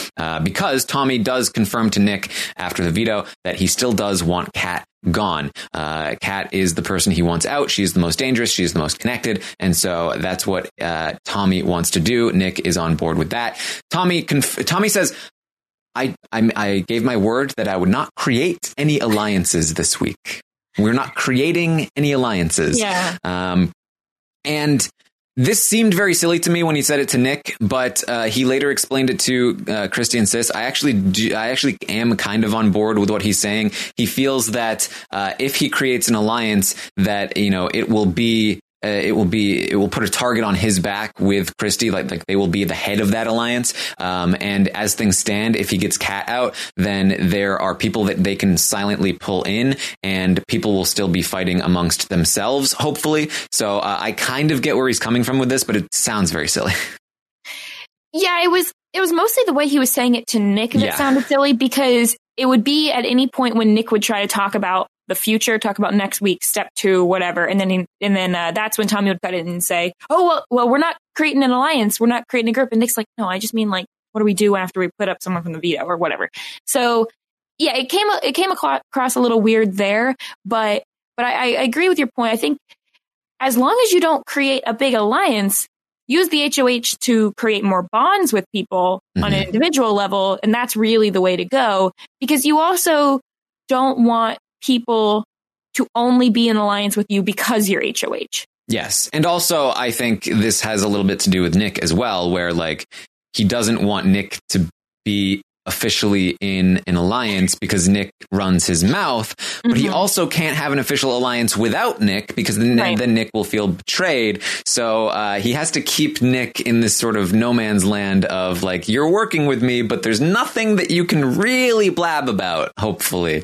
because Tommy does confirm to Nick after the veto that he still does want Kat gone. Kat is the person he wants out. She's the most dangerous. She's the most connected. And so that's what Tommy wants to do. Nick is on board with that. Tommy says, I gave my word that I would not create any alliances this week. We're not creating any alliances. Yeah. And this seemed very silly to me when he said it to Nick, but he later explained it to Christie and Sis. I actually am kind of on board with what he's saying. He feels that if he creates an alliance, that it will put a target on his back with Christie, like they will be the head of that alliance. And as things stand, if he gets Kat out, then there are people that they can silently pull in, and people will still be fighting amongst themselves, hopefully. So I kind of get where he's coming from with this, but it sounds very silly. Yeah, it was mostly the way he was saying it to Nick that sounded silly, because it would be at any point when Nick would try to talk about the future, talk about next week, step two, whatever. And then that's when Tommy would cut in and say, oh, well, we're not creating an alliance. We're not creating a group. And Nick's like, no, I just mean, like, what do we do after we put up someone from the veto or whatever? So, yeah, it came across a little weird there. But I agree with your point. I think as long as you don't create a big alliance, use the HOH to create more bonds with people on an individual level. And that's really the way to go, because you also don't want people to only be in alliance with you because you're HOH. Yes. And also, I think this has a little bit to do with Nick as well, where, like, he doesn't want Nick to be officially in an alliance because Nick runs his mouth, but he also can't have an official alliance without Nick, because then Nick will feel betrayed. So he has to keep Nick in this sort of no man's land of, like, you're working with me, but there's nothing that you can really blab about, hopefully.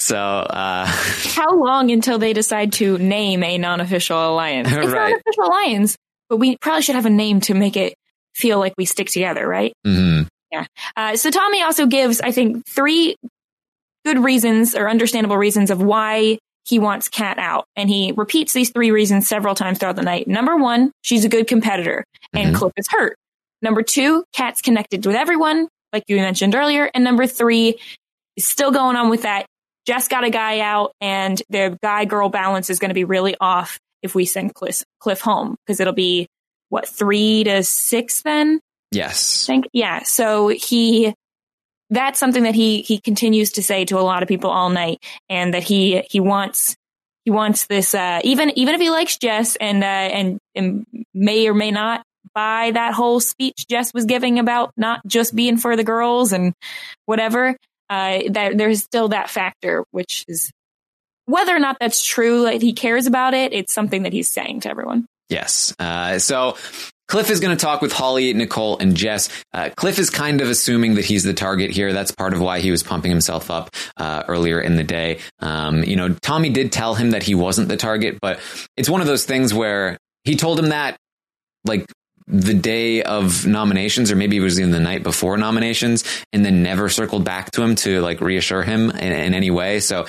So how long until they decide to name a non-official alliance? It's not an official alliance, but we probably should have a name to make it feel like we stick together, right? Mm-hmm. Yeah. So Tommy also gives, I think, three good reasons or understandable reasons of why he wants Kat out. And he repeats these three reasons several times throughout the night. Number one, she's a good competitor and Cliff is hurt. Number two, Kat's connected with everyone, like you mentioned earlier. And number three, is still going on with that. Jess got a guy out and the guy-girl balance is going to be really off if we send Cliff home, because it'll be, what, 3 to 6 then? Yes. I think. Yeah. So that's something that he continues to say to a lot of people all night, and that he wants this, even if he likes Jess and may or may not buy that whole speech Jess was giving about not just being for the girls and whatever, that there's still that factor, which is whether or not that's true, like he cares about it. It's something that he's saying to everyone. Yes. So Cliff is going to talk with Holly, Nicole, and Jess. Cliff is kind of assuming that he's the target here. That's part of why he was pumping himself up earlier in the day. Tommy did tell him that he wasn't the target, but it's one of those things where he told him that like the day of nominations, or maybe it was in the night before nominations, and then never circled back to him to like reassure him in any way. So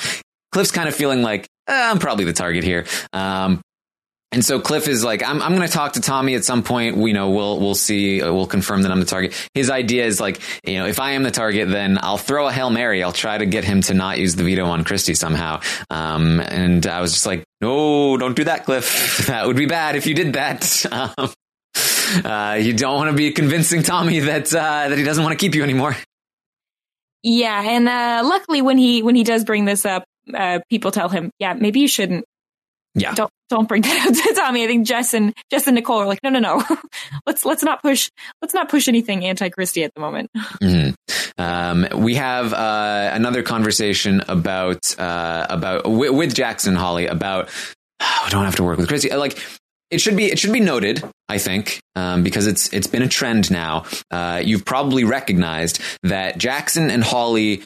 Cliff's kind of feeling like I'm probably the target here. And so Cliff is like, I'm going to talk to Tommy at some point. We'll see. We'll confirm that I'm the target. His idea is like, if I am the target, then I'll throw a Hail Mary. I'll try to get him to not use the veto on Christie somehow. And I was just like, no, don't do that, Cliff. That would be bad if you did that. You don't want to be convincing Tommy that he doesn't want to keep you anymore. Yeah. And luckily when he does bring this up, people tell him, yeah, maybe you shouldn't. Yeah. Don't bring that up to Tommy. I think Jess and Nicole are like, no. Let's not push anything anti-Christie at the moment. Mm-hmm. We have another conversation about with Jackson Holly about we don't have to work with Christie. Like it should be noted, I think, because it's been a trend now. You've probably recognized that Jackson and Holly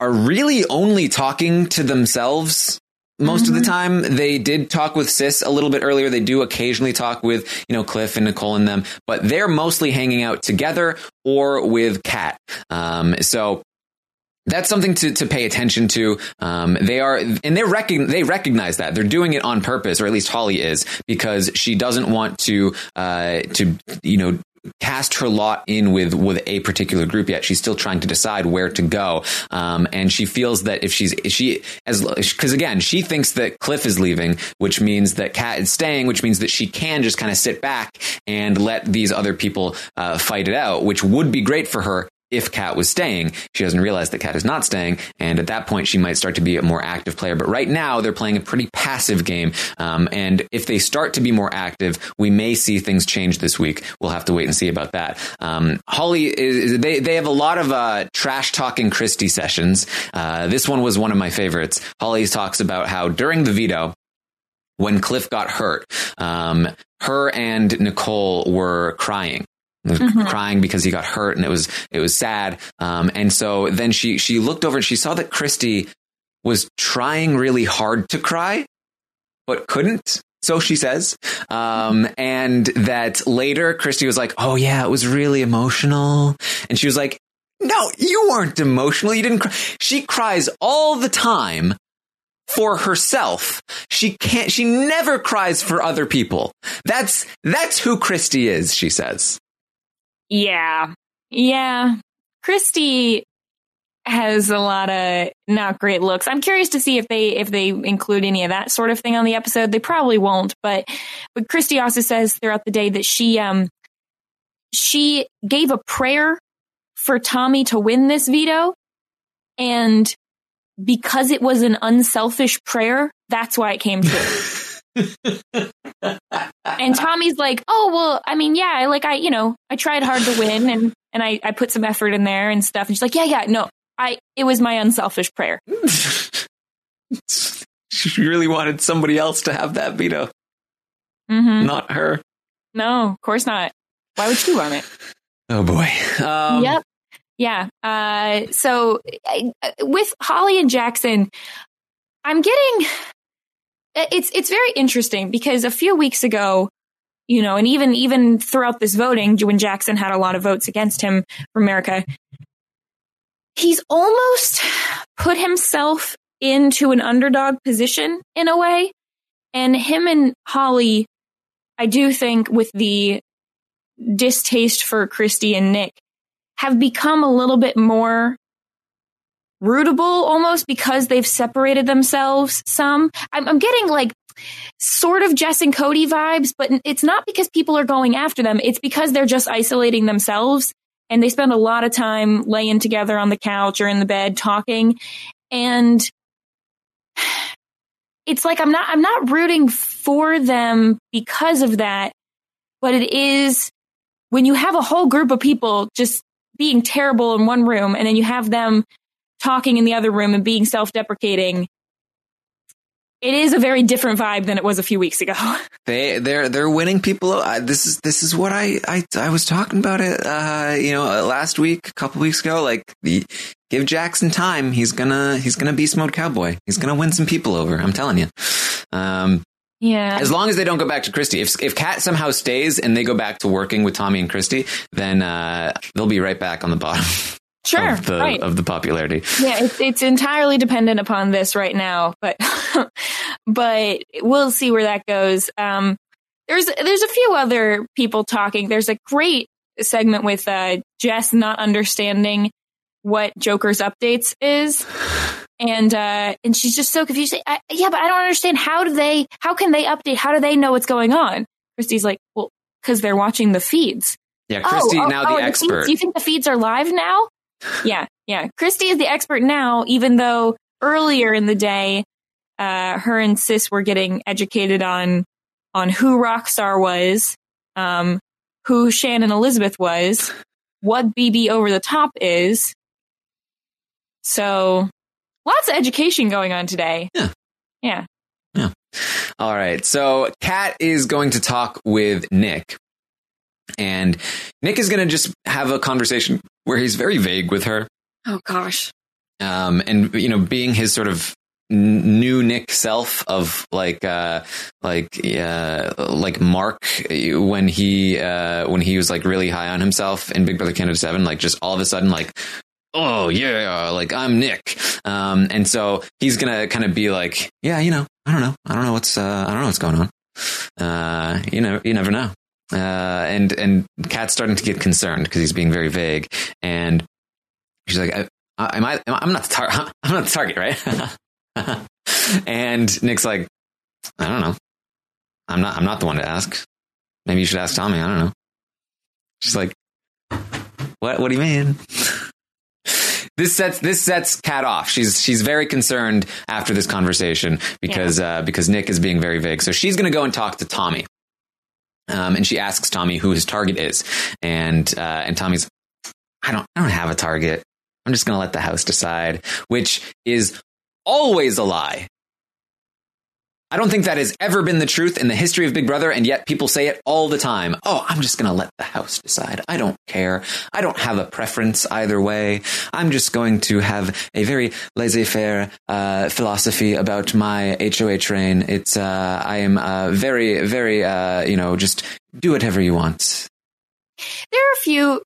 are really only talking to themselves. Most of the time. They did talk with Sis a little bit earlier. They do occasionally talk with, Cliff and Nicole and them, but they're mostly hanging out together or with Kat. So that's something to pay attention to. They recognize that they're doing it on purpose, or at least Holly is, because she doesn't want to cast her lot in with a particular group yet. She's still trying to decide where to go. And she feels that she thinks that Cliff is leaving, which means that Kat is staying, which means that she can just kind of sit back and let these other people fight it out, which would be great for her. If Kat was staying, she doesn't realize that Kat is not staying. And at that point, she might start to be a more active player. But right now, they're playing a pretty passive game. And if they start to be more active, we may see things change this week. We'll have to wait and see about that. Holly, they have a lot of trash talking Christie sessions. This one was one of my favorites. Holly talks about how during the veto, when Cliff got hurt, her and Nicole were crying. Crying because he got hurt, and it was sad. And so then she looked over and she saw that Christie was trying really hard to cry, but couldn't. So she says, and that later Christie was like, "Oh yeah, it was really emotional," and she was like, "No, you weren't emotional. You didn't cry." She cries all the time. For herself. She never cries for other people. That's who Christie is, she says. Yeah. Christie has a lot of not great looks. I'm curious to see if they include any of that sort of thing on the episode. They probably won't, but Christie also says throughout the day that she gave a prayer for Tommy to win this veto, and because it was an unselfish prayer, that's why it came true. And Tommy's like, oh, well, I mean, yeah, like I tried hard to win and I put some effort in there and stuff. And she's like, yeah, no, it was my unselfish prayer. She really wanted somebody else to have that veto. Not her. No, of course not. Why would she want it? Oh, boy. Yep. Yeah. So with Holly and Jackson, I'm getting it's very interesting, because a few weeks ago, and even throughout this voting, when Jackson had a lot of votes against him from America, he's almost put himself into an underdog position in a way. And him and Holly, I do think with the distaste for Christie and Nick, have become a little bit more rootable almost because they've separated themselves some. I'm getting like sort of Jess and Cody vibes, but it's not because people are going after them. It's because they're just isolating themselves and they spend a lot of time laying together on the couch or in the bed talking. And it's like I'm not rooting for them because of that, but it is when you have a whole group of people just being terrible in one room and then you have them talking in the other room and being self-deprecating. It is a very different vibe than it was a few weeks ago. They're winning people. This is what I was talking about it. Last week, a couple weeks ago, give Jackson time. He's gonna beast mode cowboy. He's gonna win some people over. I'm telling you. Yeah. As long as they don't go back to Christie. If Kat somehow stays and they go back to working with Tommy and Christie, then they'll be right back on the bottom. Sure. Of the popularity. Yeah, it's entirely dependent upon this right now, but but we'll see where that goes. There's a few other people talking. There's a great segment with Jess not understanding what Joker's updates is, and she's just so confused. But I don't understand. How can they update? How do they know what's going on? Christie's like, well, because they're watching the feeds. Yeah, Christie the expert. Do you think the feeds are live now? Yeah. Christie is the expert now, even though earlier in the day, her and Sis were getting educated on who Rockstar was, who Shannon Elizabeth was, what BB Over the Top is. So lots of education going on today. Yeah. All right. So Kat is going to talk with Nick. And Nick is going to just have a conversation where he's very vague with her. Oh, gosh. And, being his sort of new Nick self of like Mark when he was like really high on himself in Big Brother Canada 7, like just all of a sudden I'm Nick. And so he's going to kind of be like, I don't know what's going on. You never know. And Kat's starting to get concerned because he's being very vague, and she's like, "I'm not the target, right?" And Nick's like, "I don't know. I'm not the one to ask. Maybe you should ask Tommy. I don't know." She's like, "What? What do you mean?" This sets Kat off. She's very concerned after this conversation because Nick is being very vague. So she's going to go and talk to Tommy. And she asks Tommy who his target is, and Tommy's, I don't have a target. I'm just going to let the house decide, which is always a lie. I don't think that has ever been the truth in the history of Big Brother, and yet people say it all the time. Oh, I'm just going to let the house decide. I don't care. I don't have a preference either way. I'm just going to have a very laissez-faire philosophy about my HOA train. It's I am very, very, just do whatever you want. There are a few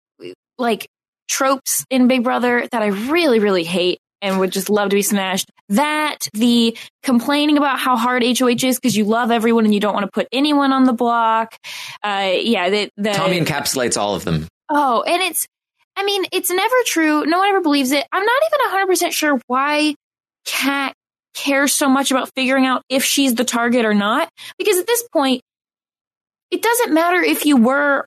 tropes in Big Brother that I really, really hate and would just love to be smashed. That, the complaining about how hard HOH is because you love everyone and you don't want to put anyone on the block. Tommy encapsulates all of them. Oh, and it's never true. No one ever believes it. I'm not even 100% sure why Kat cares so much about figuring out if she's the target or not. Because at this point, it doesn't matter if you were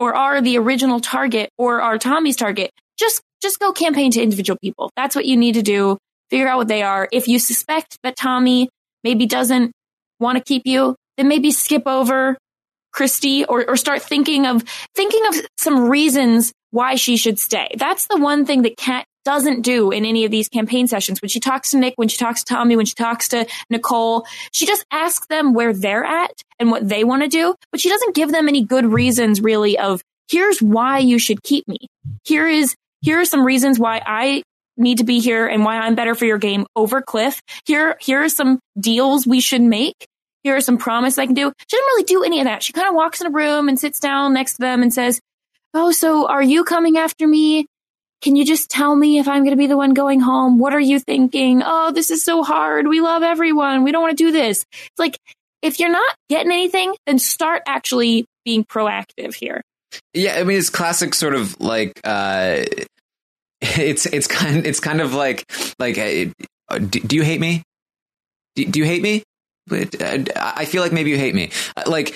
or are the original target or are Tommy's target. Just go campaign to individual people. That's what you need to do. Figure out what they are. If you suspect that Tommy maybe doesn't want to keep you, then maybe skip over Christie or start thinking of some reasons why she should stay. That's the one thing that Kat doesn't do in any of these campaign sessions. When she talks to Nick, when she talks to Tommy, when she talks to Nicole, she just asks them where they're at and what they want to do, but she doesn't give them any good reasons really of here's why you should keep me. Here are some reasons why I need to be here and why I'm better for your game over Cliff. Here are some deals we should make. Here are some promises I can do. She doesn't really do any of that. She kind of walks in a room and sits down next to them and says, oh, so are you coming after me? Can you just tell me if I'm going to be the one going home? What are you thinking? Oh, this is so hard. We love everyone. We don't want to do this. It's like, if you're not getting anything, then start actually being proactive here. Yeah, I mean, it's classic sort of like it's kind of like do you hate me? Do you hate me? But I feel like maybe you hate me. Like,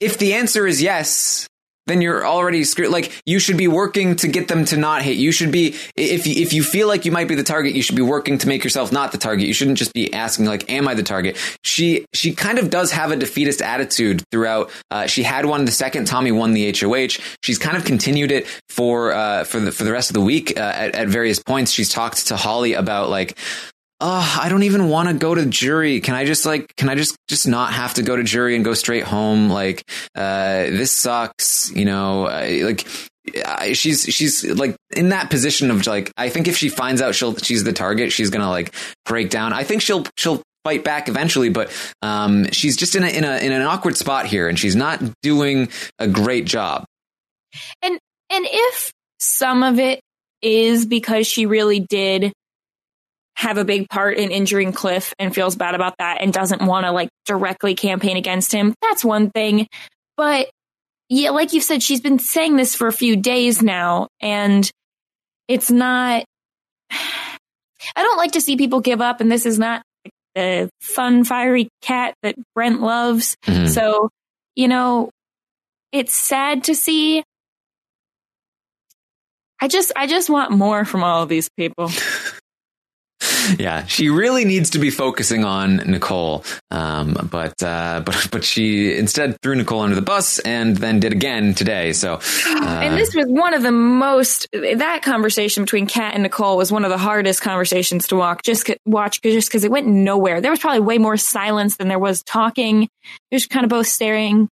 if the answer is yes, then you're already screwed. Like, you should be working to get them to not hate. You should be, if you feel like you might be the target, you should be working to make yourself not the target. You shouldn't just be asking, like, am I the target? She kind of does have a defeatist attitude throughout. She had one the second Tommy won the HOH. She's kind of continued it for the rest of the week. At various points, she's talked to Holly about, like, oh, I don't even want to go to jury. Can I just not have to go to jury and go straight home? Like, this sucks, you know, she's like in that position of like, I think if she finds out she's the target, she's going to like break down. I think she'll fight back eventually, but she's just in an awkward spot here, and she's not doing a great job. And if some of it is because she really did have a big part in injuring Cliff and feels bad about that and doesn't want to like directly campaign against him, that's one thing. But yeah, like you said, she's been saying this for a few days now, and it's not, I don't like to see people give up, and this is not the fun, fiery cat that Brent loves. Mm-hmm. So, you know, it's sad to see. I just want more from all of these people. Yeah, she really needs to be focusing on Nicole, but she instead threw Nicole under the bus and then did again today. So, and this was one of the most, that conversation between Kat and Nicole was one of the hardest conversations to watch because it went nowhere. There was probably way more silence than there was talking. They're just kind of both staring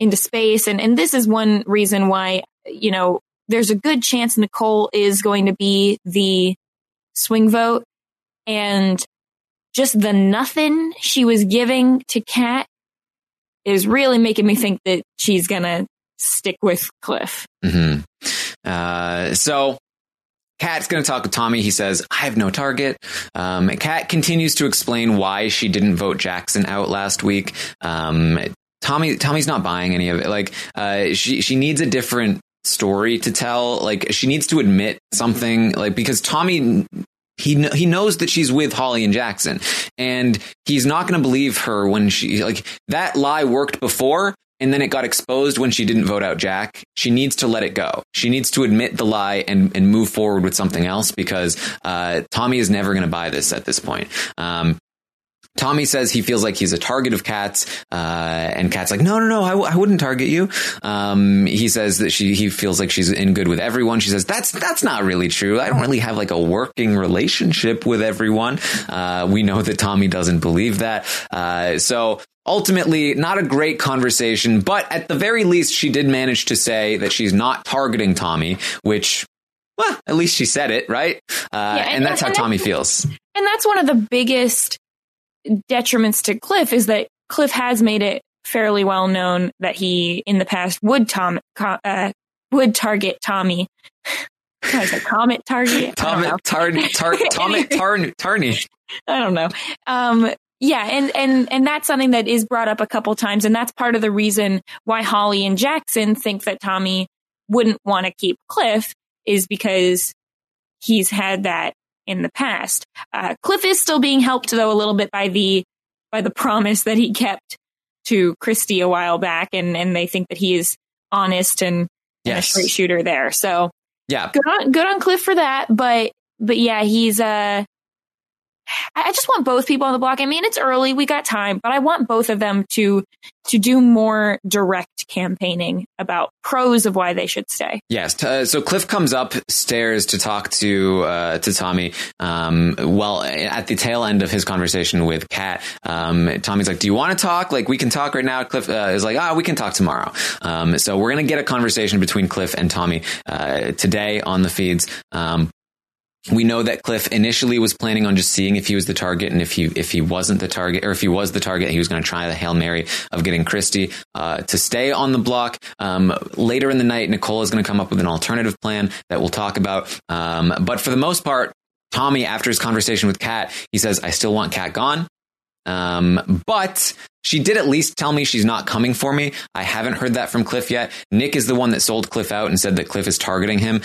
into space, and this is one reason why, you know, there's a good chance Nicole is going to be the swing vote. And just the nothing she was giving to Kat is really making me think that she's going to stick with Cliff. Mm-hmm. So Kat's going to talk with Tommy. He says, I have no target. Kat continues to explain why she didn't vote Jackson out last week. Tommy's not buying any of it. Like, she needs a different story to tell. Like, she needs to admit something, like, because Tommy, he knows that she's with Holly and Jackson, and he's not going to believe her when she, like, that lie worked before, and then it got exposed when she didn't vote out Jack. She needs to let it go. She needs to admit the lie and move forward with something else, because Tommy is never going to buy this at this point. Tommy says he feels like he's a target of Kat's, and Kat's like, no, I wouldn't target you. He says that he feels like she's in good with everyone. She says, that's not really true. I don't really have like a working relationship with everyone. We know that Tommy doesn't believe that. So ultimately, not a great conversation, but at the very least, she did manage to say that she's not targeting Tommy, which, well, at least she said it, right? Yeah, and that's how Tommy feels. And that's one of the biggest detriments to Cliff, is that Cliff has made it fairly well known that he in the past would target Tommy. What is it? Comet target? Tarnish. I don't know. Yeah, and that's something that is brought up a couple times, and that's part of the reason why Holly and Jackson think that Tommy wouldn't want to keep Cliff, is because he's had that in the past. Cliff is still being helped, though, a little bit by the promise that he kept to Christie a while back, and they think that he is honest and, yes, and a straight shooter there. So yeah, good on Cliff for that. But yeah, he's I just want both people on the block. I mean, it's early, we got time, but I want both of them to do more direct campaigning about pros of why they should stay. Yes. So Cliff comes upstairs to talk to Tommy. Well, at the tail end of his conversation with Kat, Tommy's like, do you want to talk? Like, we can talk right now. Cliff is like, we can talk tomorrow. So we're going to get a conversation between Cliff and Tommy today on the feeds. We know that Cliff initially was planning on just seeing if he was the target, and if he wasn't the target, or if he was the target, he was going to try the Hail Mary of getting Christie to stay on the block. Later in the night, Nicole is going to come up with an alternative plan that we'll talk about. But for the most part, Tommy, after his conversation with Kat, he says, I still want Kat gone. But she did at least tell me she's not coming for me. I haven't heard that from Cliff yet. Nick is the one that sold Cliff out and said that Cliff is targeting him.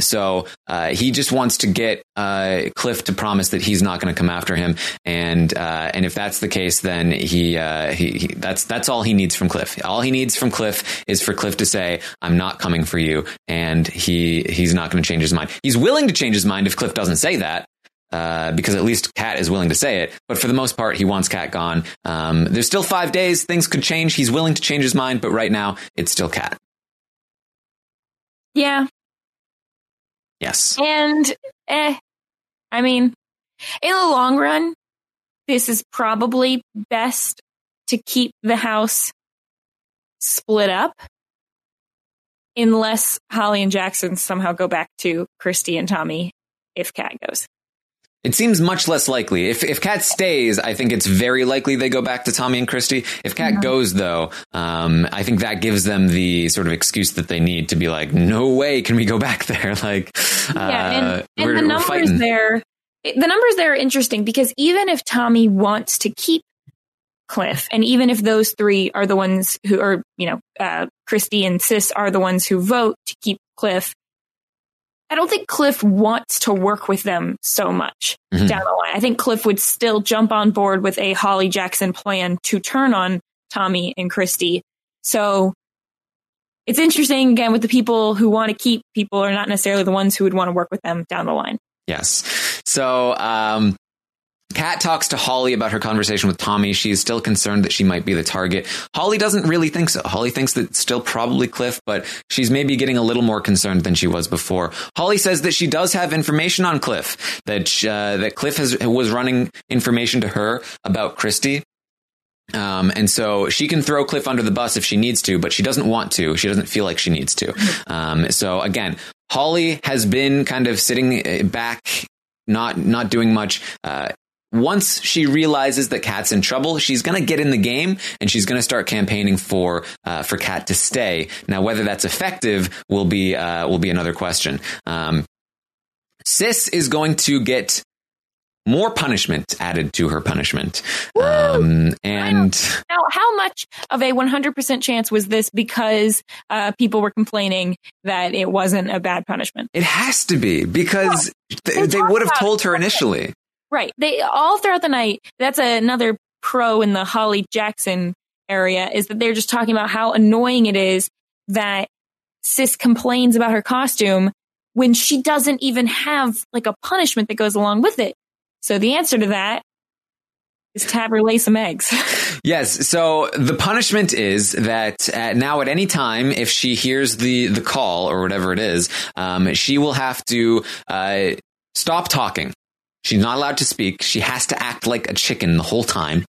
So he just wants to get Cliff to promise that he's not going to come after him. And if that's the case, then he that's all he needs from Cliff. All he needs from Cliff is for Cliff to say, I'm not coming for you. And he's not going to change his mind. He's willing to change his mind if Cliff doesn't say that. Because at least Kat is willing to say it. But for the most part, he wants Kat gone. There's still 5 days. Things could change. He's willing to change his mind. But right now, it's still Kat. Yeah. Yes. And, I mean, in the long run, this is probably best to keep the house split up. Unless Holly and Jackson somehow go back to Christie and Tommy if Kat goes. It seems much less likely. If Kat stays, I think it's very likely they go back to Tommy and Christie. If Kat goes, though, I think that gives them the sort of excuse that they need to be like, no way can we go back there. Like, and the numbers there, are interesting because even if Tommy wants to keep Cliff, and even if those three are the ones who are, Christie and Sis are the ones who vote to keep Cliff, I don't think Cliff wants to work with them so much down the line. I think Cliff would still jump on board with a Holly Jackson plan to turn on Tommy and Christie. So it's interesting, again, with the people who want to keep people are not necessarily the ones who would want to work with them down the line. Yes. So, Kat talks to Holly about her conversation with Tommy. She is still concerned that she might be the target. Holly doesn't really think so. Holly thinks that it's still probably Cliff, but she's maybe getting a little more concerned than she was before. Holly says that she does have information on Cliff, that Cliff was running information to her about Christie. And so she can throw Cliff under the bus if she needs to, but she doesn't want to. She doesn't feel like she needs to. So again, Holly has been kind of sitting back, not doing much. Once she realizes that Kat's in trouble, she's going to get in the game and she's going to start campaigning for Kat to stay. Now, whether that's effective will be another question. Sis is going to get more punishment added to her punishment. And now, how much of a 100% chance was this because people were complaining that it wasn't a bad punishment? It has to be because they would have told her initially. Right. They all throughout the night. That's another pro in the Holly Jackson area is that they're just talking about how annoying it is that Sis complains about her costume when she doesn't even have like a punishment that goes along with it. So the answer to that is to have her lay some eggs. Yes. So the punishment is that now at any time, if she hears the call or whatever it is, she will have to stop talking. She's not allowed to speak. She has to act like a chicken the whole time.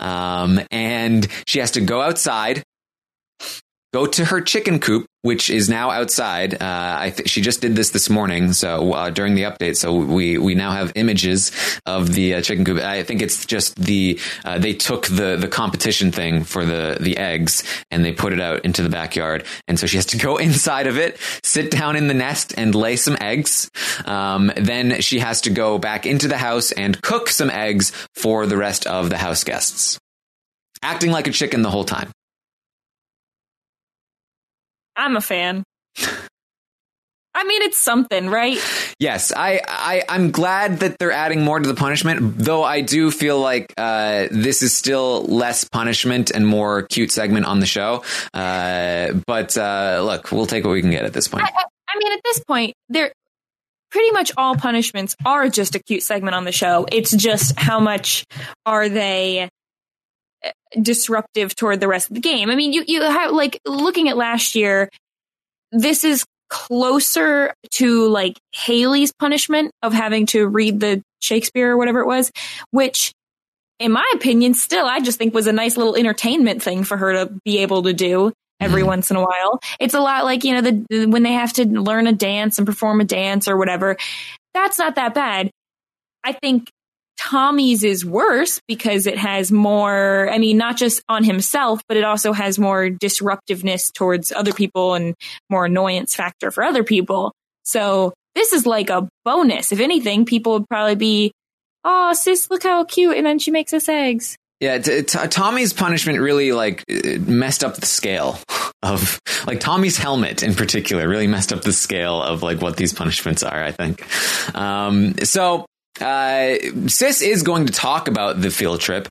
And she has to go outside, go to her chicken coop, which is now outside. She just did this morning. So during the update. So we now have images of the chicken coop. I think it's just they took the competition thing for the eggs and they put it out into the backyard. And so she has to go inside of it, sit down in the nest and lay some eggs. Then she has to go back into the house and cook some eggs for the rest of the house guests. Acting like a chicken the whole time. I'm a fan. I mean, it's something, right? Yes, I'm glad that they're adding more to the punishment, though I do feel like this is still less punishment and more cute segment on the show. But look, we'll take what we can get at this point. I mean, at this point, they're pretty much all punishments are just a cute segment on the show. It's just how much are they disruptive toward the rest of the game. I mean, you have like looking at last year, this is closer to like Haley's punishment of having to read the Shakespeare or whatever it was, which in my opinion, still, I just think was a nice little entertainment thing for her to be able to do every once in a while. It's a lot like, when they have to learn a dance and perform a dance or whatever. that's not that bad. I think Tommy's is worse because it has more, I mean, not just on himself, but it also has more disruptiveness towards other people and more annoyance factor for other people. So this is like a bonus. If anything, people would probably be, oh, Sis, look how cute. And then she makes us eggs. Yeah, Tommy's punishment really like messed up the scale of like Tommy's helmet in particular really messed up the scale of like what these punishments are, I think. Sis is going to talk about the field trip.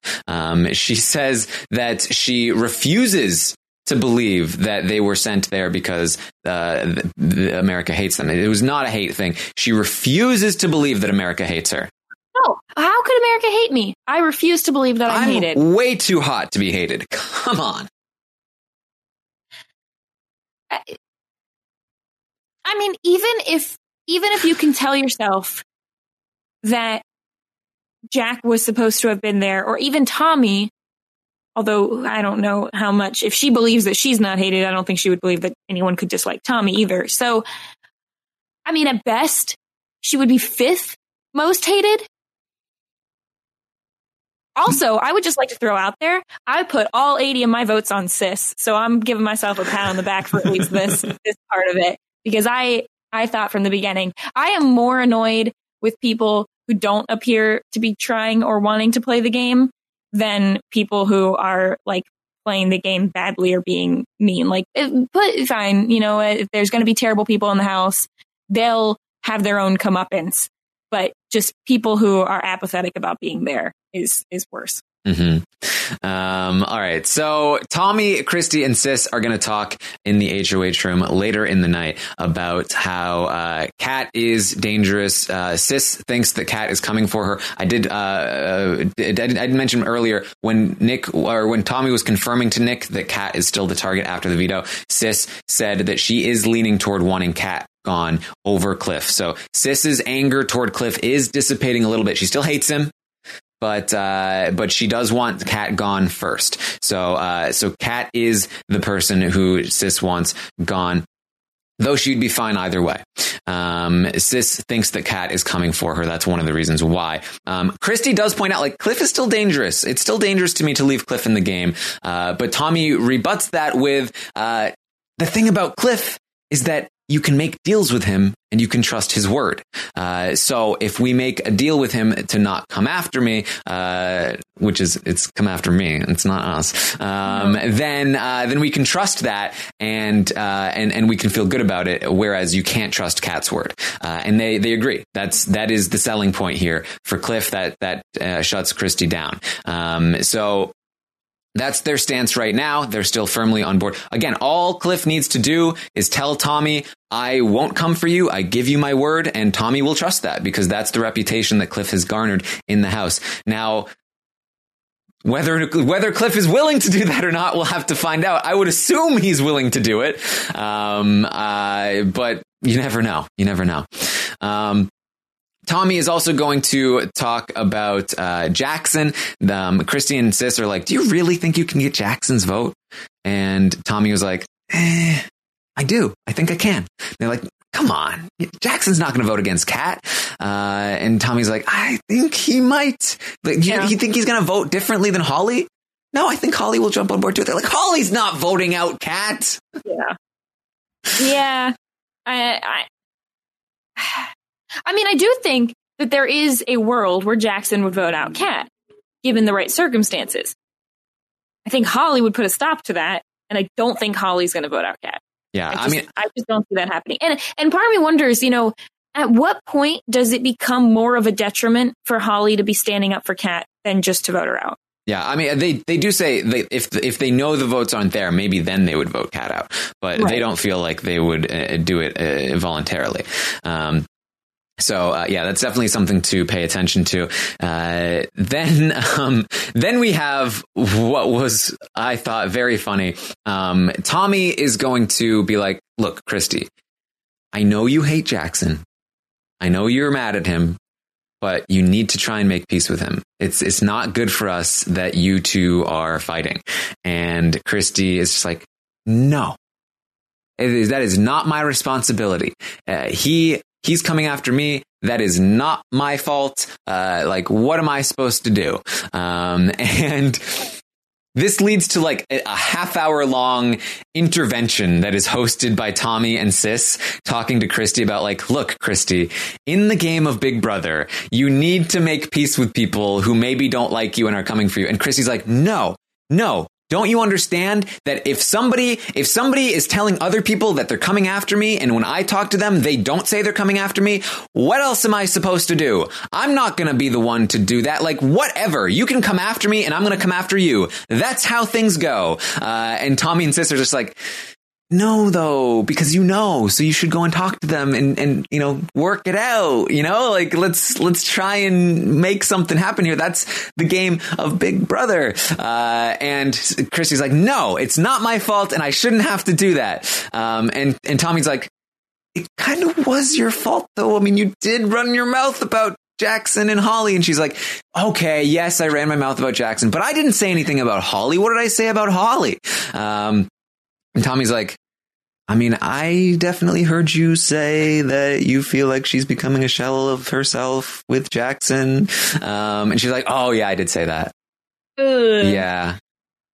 She says that she refuses to believe that they were sent there because the America hates them. It was not a hate thing. She refuses to believe that America hates her. No, how could America hate me? I refuse to believe that I'm hated. I'm way too hot to be hated. Come on. I mean, even if you can tell yourself that Jack was supposed to have been there, or even Tommy, although I don't know how much, if she believes that she's not hated, I don't think she would believe that anyone could dislike Tommy either. So, I mean, at best, she would be fifth most hated. Also, I would just like to throw out there, I put all 80 of my votes on Sis, so I'm giving myself a pat on the back for at least this part of it, because I thought from the beginning, I am more annoyed with people who don't appear to be trying or wanting to play the game than people who are like playing the game badly or being mean. Like, fine, you know, if there's going to be terrible people in the house, they'll have their own comeuppance. But just people who are apathetic about being there is worse. Mm-hmm. All right. So Tommy, Christie, and Sis are going to talk in the HOH room later in the night about how Kat is dangerous. Sis thinks that Kat is coming for her. I did mention earlier when Tommy was confirming to Nick that Kat is still the target after the veto, Sis said that she is leaning toward wanting Kat gone over Cliff. So Sis's anger toward Cliff is dissipating a little bit. She still hates him. But she does want Kat gone first. So Kat is the person who Sis wants gone, though she'd be fine either way. Sis thinks that Kat is coming for her. That's one of the reasons why. Christie does point out, like, Cliff is still dangerous. It's still dangerous to me to leave Cliff in the game. But Tommy rebuts that with the thing about Cliff is that you can make deals with him and you can trust his word. So if we make a deal with him to not come after me, which is it's come after me, it's not us. Then we can trust that and we can feel good about it. Whereas you can't trust Kat's word. And they agree. That is the selling point here for Cliff that shuts Christie down. So that's their stance right now. They're still firmly on board. Again, all Cliff needs to do is tell Tommy, I won't come for you. I give you my word. And Tommy will trust that because that's the reputation that Cliff has garnered in the house. Now, whether Cliff is willing to do that or not, we'll have to find out. I would assume he's willing to do it. But you never know. You never know. Tommy is also going to talk about Jackson. Christie and Sis are like, do you really think you can get Jackson's vote? And Tommy was like, I do. I think I can. And they're like, come on. Jackson's not going to vote against Kat. And Tommy's like, I think he might. Like, you think he's going to vote differently than Holly? No, I think Holly will jump on board too. They're like, Holly's not voting out Kat. Yeah. Yeah. I mean, I do think that there is a world where Jackson would vote out Kat, given the right circumstances. I think Holly would put a stop to that, and I don't think Holly's going to vote out Kat. Yeah, I just don't see that happening. And part of me wonders, you know, at what point does it become more of a detriment for Holly to be standing up for Kat than just to vote her out? Yeah, I mean, they do say if they know the votes aren't there, maybe then they would vote Kat out, but right. They don't feel like they would do it voluntarily. So, yeah, that's definitely something to pay attention to. Then we have what was, I thought, very funny. Tommy is going to be like, look, Christie, I know you hate Jackson. I know you're mad at him, but you need to try and make peace with him. It's not good for us that you two are fighting. And Christie is just like, no, that is not my responsibility. He's coming after me. That is not my fault. Like, what am I supposed to do? And this leads to like a half hour long intervention that is hosted by Tommy and Sis talking to Christie about like, look, Christie, in the game of Big Brother, you need to make peace with people who maybe don't like you and are coming for you. And Christie's like, no. Don't you understand that if somebody is telling other people that they're coming after me, and when I talk to them, they don't say they're coming after me, what else am I supposed to do? I'm not going to be the one to do that. Like, whatever. You can come after me, and I'm going to come after you. That's how things go. And Tommy and Sis are just like, no, though, because so you should go and talk to them and work it out, like let's try and make something happen here. That's the game of Big Brother. And Christie's like, no, it's not my fault and I shouldn't have to do that. And Tommy's like, it kind of was your fault, though. I mean, you did run your mouth about Jackson and Holly. And she's like, okay, yes, I ran my mouth about Jackson, but I didn't say anything about Holly. What did I say about Holly? And Tommy's like, I mean, I definitely heard you say that you feel like she's becoming a shell of herself with Jackson. And she's like, oh, yeah, I did say that. Ugh. Yeah.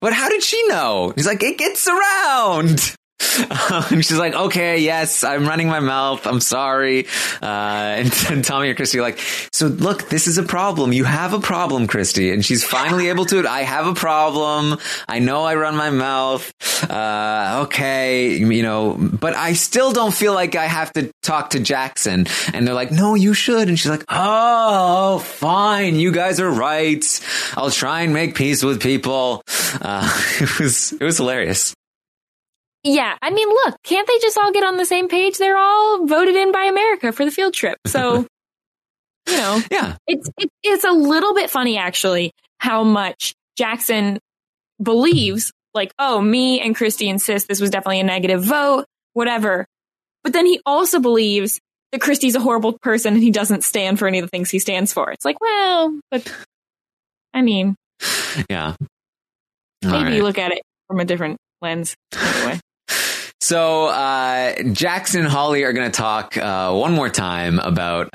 But how did she know? He's like, it gets around. And she's like, okay, yes, I'm running my mouth. I'm sorry. And Tommy or Christie are like, so look, this is a problem. You have a problem, Christie. And she's finally able to, I have a problem. I know I run my mouth. Okay, but I still don't feel like I have to talk to Jackson. And they're like, no, you should. And she's like, oh, fine. You guys are right. I'll try and make peace with people. It was hilarious. Yeah, I mean, look, can't they just all get on the same page? They're all voted in by America for the field trip. So, yeah, it's a little bit funny, actually, how much Jackson believes, like, oh, me and Christie and Sis, this was definitely a negative vote, whatever. But then he also believes that Christie's a horrible person and he doesn't stand for any of the things he stands for. It's like, well, but I mean, yeah, maybe you look at it from a different lens anyway. So Jackson and Holly are going to talk one more time about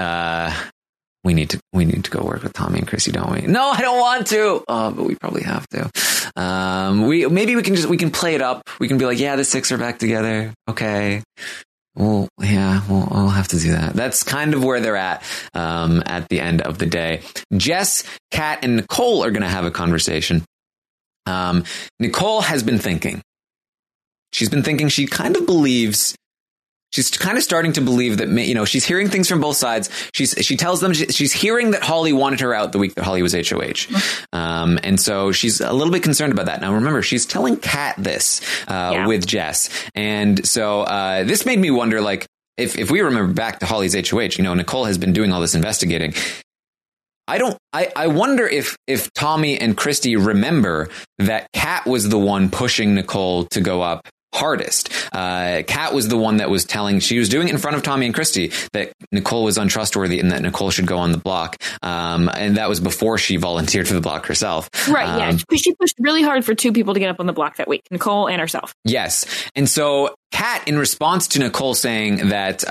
we need to go work with Tommy and Christie, don't we? No, I don't want to. But we probably have to. We can play it up. We can be like, yeah, the six are back together. Okay. Well, yeah, I'll have to do that. That's kind of where they're at the end of the day. Jess, Kat, and Nicole are going to have a conversation. Nicole has been thinking. She's been thinking. She kind of believes. She's kind of starting to believe that, she's hearing things from both sides. She tells them she's hearing that Holly wanted her out the week that Holly was HOH. And so she's a little bit concerned about that. Now, remember, she's telling Kat this with Jess. And so this made me wonder, like, if we remember back to Holly's HOH, Nicole has been doing all this investigating. I wonder if Tommy and Christie remember that Kat was the one pushing Nicole to go up hardest. Kat was the one that was telling, she was doing it in front of Tommy and Christie, that Nicole was untrustworthy and that Nicole should go on the block. And that was before she volunteered for the block herself. Right. Yeah. Because she pushed really hard for two people to get up on the block that week, Nicole and herself. Yes. And so Kat, in response to Nicole saying that,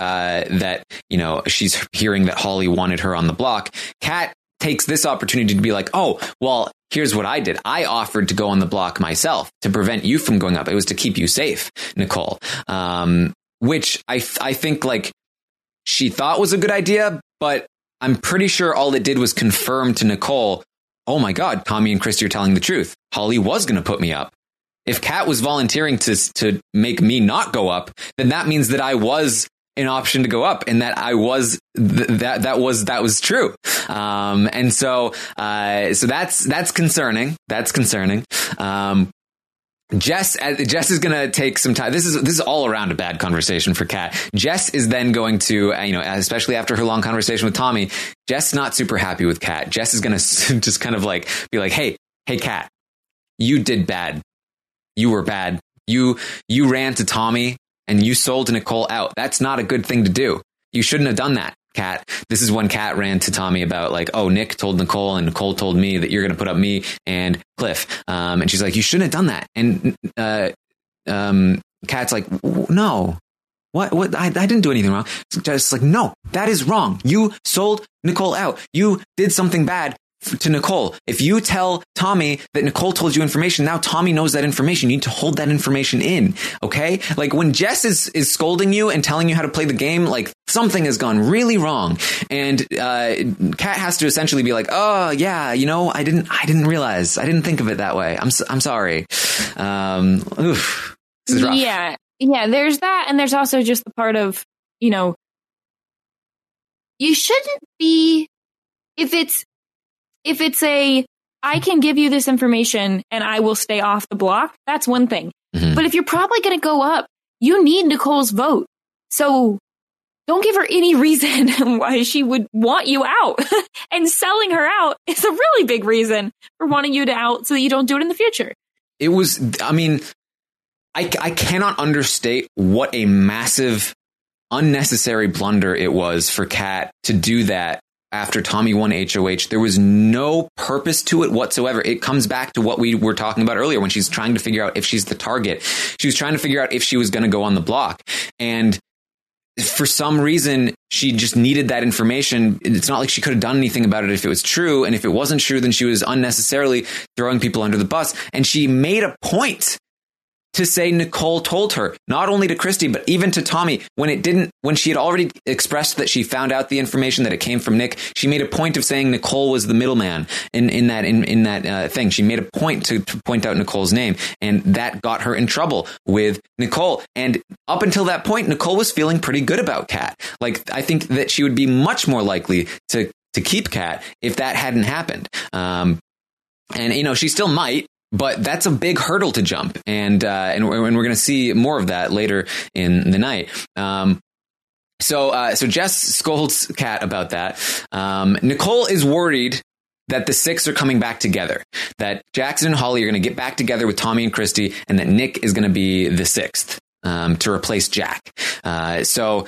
she's hearing that Holly wanted her on the block, Kat takes this opportunity to be like, oh, well, here's what I did. I offered to go on the block myself to prevent you from going up. It was to keep you safe, Nicole, which I think like she thought was a good idea, but I'm pretty sure all it did was confirm to Nicole, oh my God, Tommy and Christie are telling the truth. Holly was going to put me up. If Kat was volunteering to make me not go up, then that means that I was an option to go up, and that I was that was true, and so that's concerning. That's concerning. Jess is going to take some time. This is all around a bad conversation for Kat. Jess is then going to, especially after her long conversation with Tommy, Jess not super happy with Kat. Jess is going to just kind of like be like, hey Kat, you did bad. You were bad. You ran to Tommy. And you sold Nicole out. That's not a good thing to do. You shouldn't have done that, Kat. This is when Kat ran to Tommy about like, oh, Nick told Nicole and Nicole told me that you're going to put up me and Cliff. And she's like, you shouldn't have done that. And Kat's like, no, What? I didn't do anything wrong. Just like, no, that is wrong. You sold Nicole out. You did something bad to Nicole. If you tell Tommy that Nicole told you information, now Tommy knows that information. You need to hold that information in, okay? Like, when Jess is scolding you and telling you how to play the game, like, something has gone really wrong. And Kat has to essentially be like, oh yeah, you know, I didn't realize, I didn't think of it that way, I'm sorry. Oof, this is rough. Yeah, there's that, and there's also just the part of, you know, you shouldn't be, if it's a, I can give you this information and I will stay off the block, that's one thing. Mm-hmm. But if you're probably going to go up, you need Nicole's vote. So don't give her any reason why she would want you out. And selling her out is a really big reason for wanting you to out so that you don't do it in the future. It was, I mean, I cannot understate what a massive, unnecessary blunder it was for Kat to do that. After Tommy won HOH, there was no purpose to it whatsoever. It comes back to what we were talking about earlier when she's trying to figure out if she's the target. She was trying to figure out if she was going to go on the block. And for some reason, she just needed that information. It's not like she could have done anything about it if it was true. And if it wasn't true, then she was unnecessarily throwing people under the bus. And she made a point to say Nicole told her, not only to Christie, but even to Tommy, when she had already expressed that she found out the information, that it came from Nick. She made a point of saying Nicole was the middleman in that thing. She made a point to point out Nicole's name, and that got her in trouble with Nicole. And up until that point, Nicole was feeling pretty good about Kat. Like, I think that she would be much more likely to keep Kat if that hadn't happened. And, you know, she still might. But that's a big hurdle to jump, and we're going to see more of that later in the night. So Jess scolds Kat about that. Nicole is worried that the six are coming back together, that Jackson and Holly are going to get back together with Tommy and Christie, and that Nick is going to be the sixth to replace Jack. So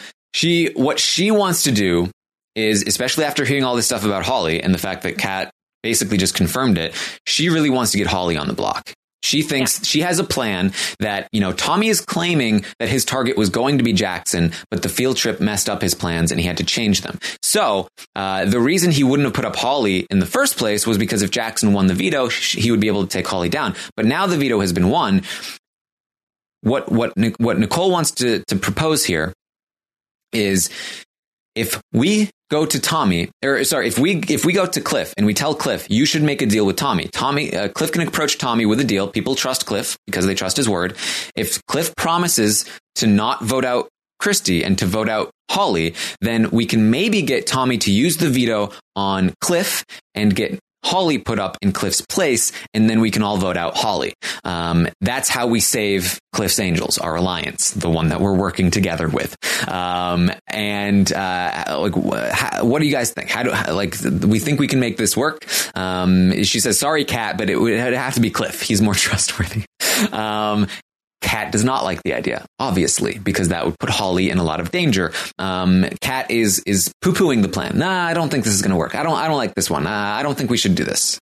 what she wants to do is, especially after hearing all this stuff about Holly and the fact that Kat basically just confirmed it, she really wants to get Holly on the block. She thinks she has a plan that, you know, Tommy is claiming that his target was going to be Jackson, but the field trip messed up his plans and he had to change them. So the reason he wouldn't have put up Holly in the first place was because if Jackson won the veto, he would be able to take Holly down. But now the veto has been won. What Nicole wants to propose here is, if we go to Tommy, or sorry, if we go to Cliff and we tell Cliff, you should make a deal with Tommy. Cliff can approach Tommy with a deal. People trust Cliff because they trust his word. If Cliff promises to not vote out Christie and to vote out Holly, then we can maybe get Tommy to use the veto on Cliff and get Holly put up in Cliff's place, and then we can all vote out Holly. That's how we save Cliff's Angels, our alliance, the one that we're working together with. What do you guys think? We think we can make this work. She says, sorry, Kat, but it would have to be Cliff. He's more trustworthy. Kat does not like the idea, obviously, because that would put Holly in a lot of danger. Kat is poo-pooing the plan. Nah, I don't think this is going to work. I don't like this one. I don't think we should do this.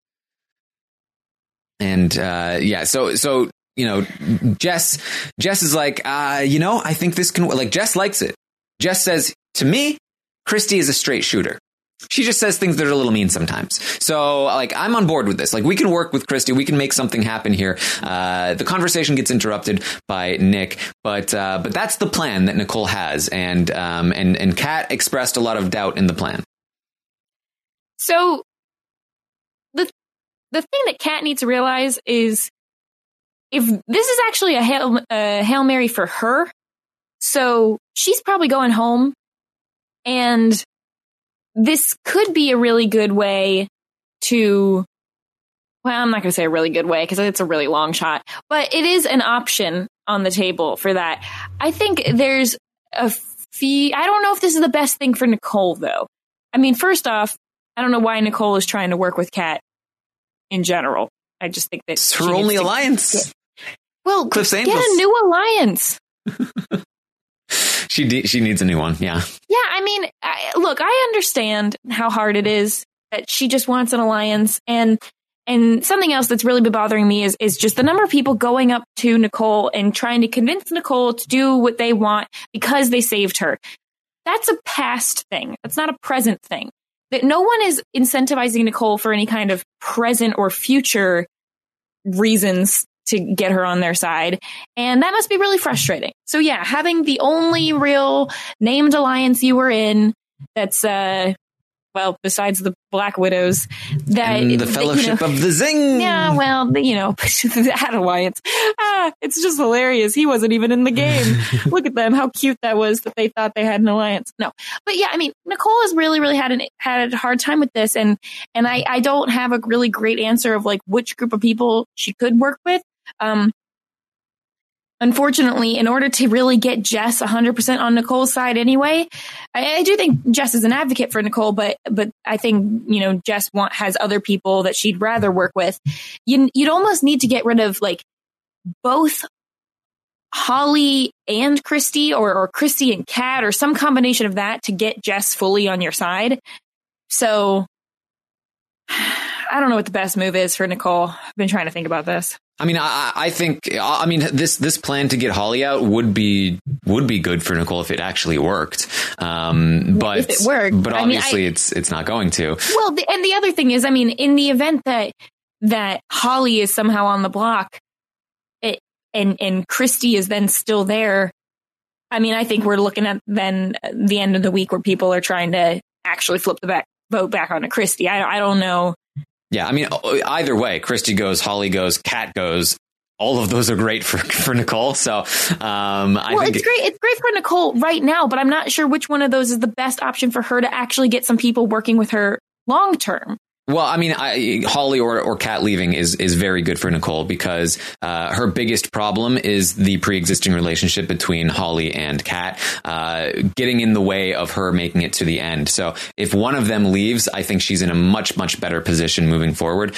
And so you know, Jess is like, you know, I think this can work. Like, Jess likes it. Jess says, to me, Christie is a straight shooter. She just says things that are a little mean sometimes. So, like, I'm on board with this. Like, we can work with Christie. We can make something happen here. The conversation gets interrupted by Nick, but that's the plan that Nicole has. And Kat expressed a lot of doubt in the plan. So the thing that Kat needs to realize is, if this is actually a Hail Mary for her, so she's probably going home, and this could be a really good way to, well, I'm not going to say a really good way because it's a really long shot, but it is an option on the table for that. I think there's a fee. I don't know if this is the best thing for Nicole, though. I mean, first off, I don't know why Nicole is trying to work with Kat in general. I just think that it's her only alliance. Well, Cliff's get Angels. A new alliance. She needs a new one. Yeah. I mean, I understand how hard it is, that she just wants an alliance, and And something else that's really been bothering me is just the number of people going up to Nicole and trying to convince Nicole to do what they want because they saved her. That's a past thing. That's not a present thing. That no one is incentivizing Nicole for any kind of present or future reasons to get her on their side. And that must be really frustrating. So yeah, having the only real named alliance you were in that's, well, besides the Black Widows, that and the Fellowship of the Zing. Yeah, well, that alliance. It's just hilarious. He wasn't even in the game. Look at them. How cute that was that they thought they had an alliance. No, but yeah, I mean, Nicole has really, really had a hard time with this, and I don't have a really great answer of like which group of people she could work with. Unfortunately, in order to really get Jess 100% on Nicole's side anyway, I do think Jess is an advocate for Nicole, but I think, you know, Jess has other people that she'd rather work with. You'd almost need to get rid of like both Holly and Christie or Christie and Kat or some combination of that to get Jess fully on your side. So I don't know what the best move is for Nicole. I've been trying to think about this. I mean, I think this plan to get Holly out would be good for Nicole if it actually worked. But if it worked, but obviously it's not going to. Well, and the other thing is, I mean, in the event that Holly is somehow on the block, and Christie is then still there. I mean, I think we're looking at then the end of the week where people are trying to actually flip the vote back onto Christie. I don't know. Yeah, I mean, either way, Christie goes, Holly goes, Kat goes. All of those are great for Nicole. So, I think it's great. It's great for Nicole right now, but I'm not sure which one of those is the best option for her to actually get some people working with her long term. Well, I mean, Holly or Kat leaving is very good for Nicole because her biggest problem is the pre-existing relationship between Holly and Kat getting in the way of her making it to the end. So if one of them leaves, I think she's in a much, much better position moving forward.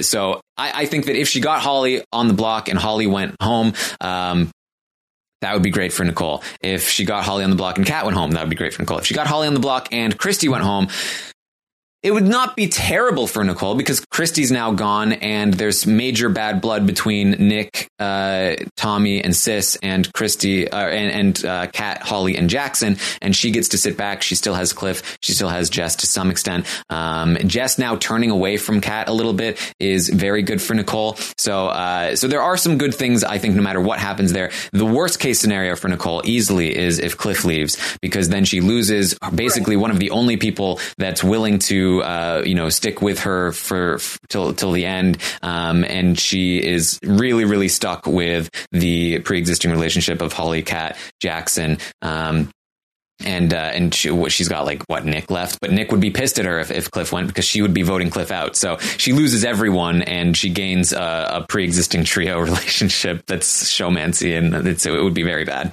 So I think that if she got Holly on the block and Holly went home, that would be great for Nicole. If she got Holly on the block and Kat went home, that would be great for Nicole. If she got Holly on the block and Christie went home, it would not be terrible for Nicole because Christie's now gone and there's major bad blood between Nick, Tommy and Sis and Christie and Kat, Holly and Jackson. And she gets to sit back. She still has Cliff. She still has Jess to some extent. Jess now turning away from Kat a little bit is very good for Nicole. So there are some good things, I think, no matter what happens there. The worst case scenario for Nicole easily is if Cliff leaves, because then she loses basically one of the only people that's willing to stick with her till the end, and she is really, really stuck with the pre-existing relationship of Holly, Kat, Jackson, and she's got Nick left, but Nick would be pissed at her if Cliff went because she would be voting Cliff out. So she loses everyone and she gains a pre-existing trio relationship that's showmancy, and it would be very bad.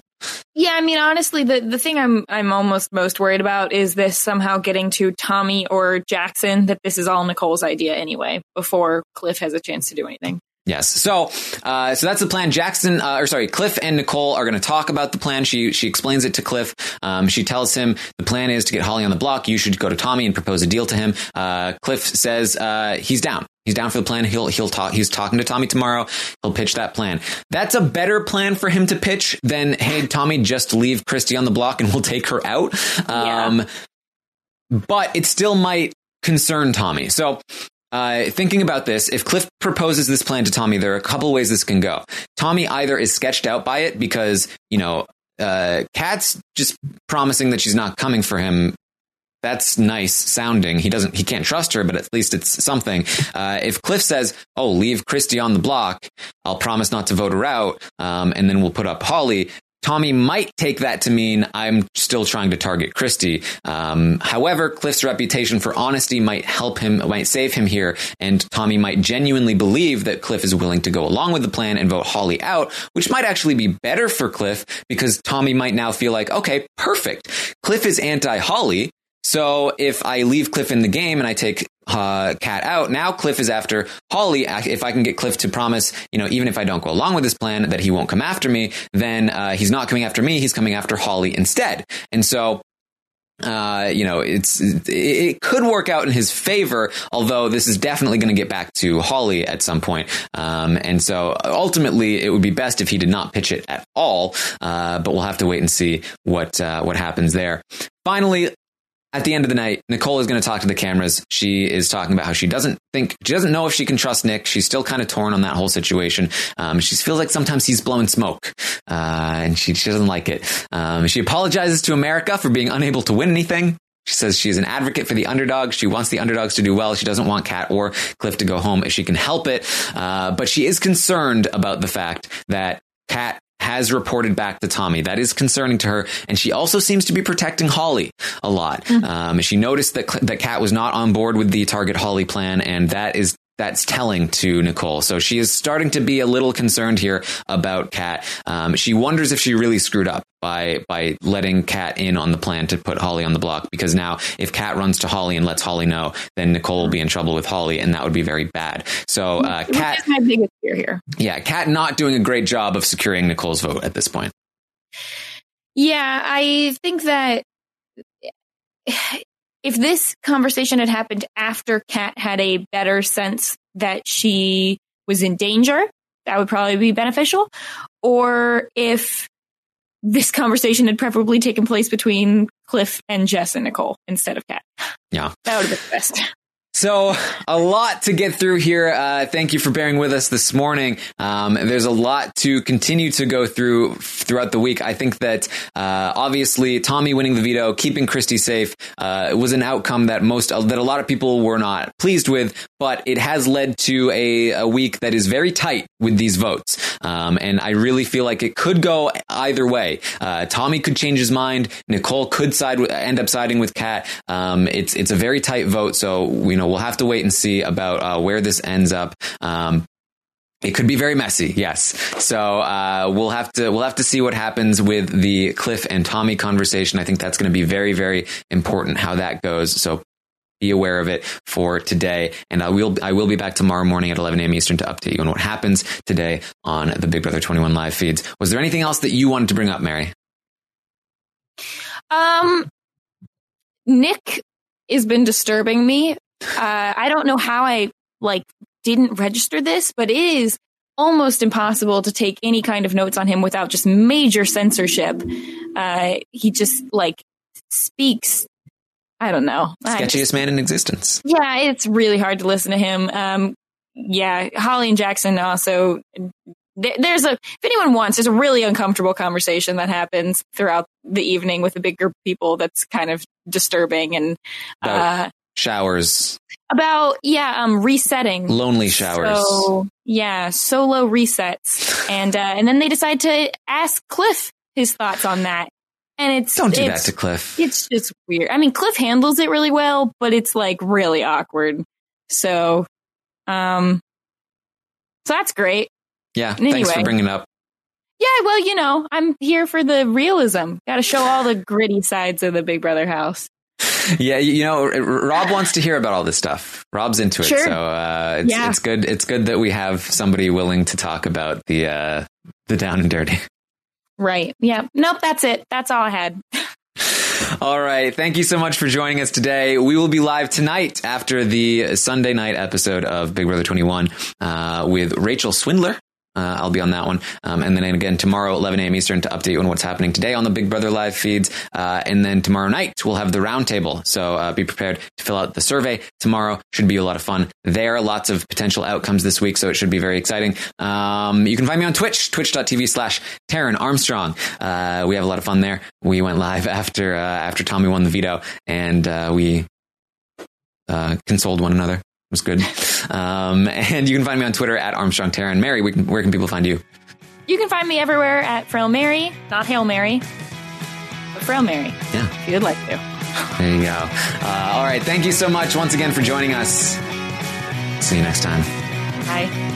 Yeah, I mean, honestly, the thing I'm almost most worried about is this somehow getting to Tommy or Jackson, that this is all Nicole's idea anyway, before Cliff has a chance to do anything. Yes. So that's the plan. Cliff and Nicole are going to talk about the plan. She explains it to Cliff. She tells him the plan is to get Holly on the block. You should go to Tommy and propose a deal to him. Cliff says he's down. He's down for the plan. He'll talk. He's talking to Tommy tomorrow. He'll pitch that plan. That's a better plan for him to pitch than, hey, Tommy, just leave Christie on the block and we'll take her out. But it still might concern Tommy. So thinking about this, if Cliff proposes this plan to Tommy, there are a couple ways this can go. Tommy either is sketched out by it because, Kat's just promising that she's not coming for him. That's nice sounding. He can't trust her, but at least it's something. If Cliff says, oh, leave Christie on the block, I'll promise not to vote her out, and then we'll put up Holly, Tommy might take that to mean I'm still trying to target Christie. However, Cliff's reputation for honesty might save him here, and Tommy might genuinely believe that Cliff is willing to go along with the plan and vote Holly out, which might actually be better for Cliff because Tommy might now feel like, okay, perfect. Cliff is anti-Holly. So if I leave Cliff in the game and I take Kat out, now Cliff is after Holly. If I can get Cliff to promise, even if I don't go along with this plan, that he won't come after me, then he's not coming after me. He's coming after Holly instead. And so you know, it could work out in his favor, although this is definitely going to get back to Holly at some point. And so ultimately it would be best if he did not pitch it at all. But we'll have to wait and see what happens there. Finally, at the end of the night, Nicole is going to talk to the cameras. She is talking about how she doesn't know if she can trust Nick. She's still kind of torn on that whole situation. She feels like sometimes he's blowing smoke, and she doesn't like it. She apologizes to America for being unable to win anything. She says she is an advocate for the underdogs. She wants the underdogs to do well. She doesn't want Kat or Cliff to go home if she can help it. But she is concerned about the fact that Kat has reported back to Tommy. That is concerning to her. And she also seems to be protecting Holly a lot. Mm-hmm. She noticed that Kat was not on board with the target Holly plan. And that's telling to Nicole. So she is starting to be a little concerned here about Kat. She wonders if she really screwed up by letting Kat in on the plan to put Holly on the block, because now if Kat runs to Holly and lets Holly know, then Nicole will be in trouble with Holly, and that would be very bad. So Kat is my biggest fear here. Yeah, Kat not doing a great job of securing Nicole's vote at this point. Yeah, I think that if this conversation had happened after Kat had a better sense that she was in danger, that would probably be beneficial. Or if this conversation had preferably taken place between Cliff and Jess and Nicole instead of Kat. Yeah. That would have been the best. So a lot to get through here. Thank you for bearing with us this morning. There's a lot to continue to go through throughout the week. I think that obviously Tommy winning the veto, keeping Christie safe, was an outcome that that a lot of people were not pleased with. But it has led to a week that is very tight with these votes. And I really feel like it could go either way. Tommy could change his mind. Nicole could end up siding with Kat. It's a very tight vote. So we we'll have to wait and see about where this ends up. It could be very messy. Yes. So we'll have to see what happens with the Cliff and Tommy conversation. I think that's going to be very, very important how that goes. So be aware of it for today. And I will be back tomorrow morning at 11 a.m. Eastern to update you on what happens today on the Big Brother 21 live feeds. Was there anything else that you wanted to bring up, Mary? Nick has been disturbing me. I don't know how I didn't register this, but it is almost impossible to take any kind of notes on him without just major censorship. He just speaks. I don't know. Sketchiest man in existence. Yeah, it's really hard to listen to him. Yeah, Holly and Jackson also. If anyone wants, there's a really uncomfortable conversation that happens throughout the evening with the big group of people. That's kind of disturbing and. Showers. Resetting. Lonely showers. So, yeah, solo resets. And then they decide to ask Cliff his thoughts on that. And Don't do that to Cliff. It's just weird. I mean, Cliff handles it really well, but it's really awkward. So, so that's great. Yeah. Anyway, thanks for bringing it up. Yeah. Well, I'm here for the realism. Got to show all the gritty sides of the Big Brother house. Yeah, Rob wants to hear about all this stuff. Rob's into it, sure. So it's good. It's good that we have somebody willing to talk about the down and dirty. Right. Yeah. Nope. That's it. That's all I had. All right. Thank you so much for joining us today. We will be live tonight after the Sunday night episode of Big Brother 21 with Rachel Swindler. I'll be on that one. And then again, tomorrow, 11 a.m. Eastern to update you on what's happening today on the Big Brother live feeds. And then tomorrow night, we'll have the roundtable. So be prepared to fill out the survey tomorrow. Should be a lot of fun. There are lots of potential outcomes this week, so it should be very exciting. You can find me on Twitch, twitch.tv/Taran Armstrong. We have a lot of fun there. We went live after Tommy won the veto, and we consoled one another. It was good. And you can find me on Twitter at Armstrong Taran. Mary, where can people find you? You can find me everywhere at Frail Mary, not Hail Mary, but Frail Mary. Yeah. If you'd like to. There you go. All right. Thank you so much once again for joining us. See you next time. Bye.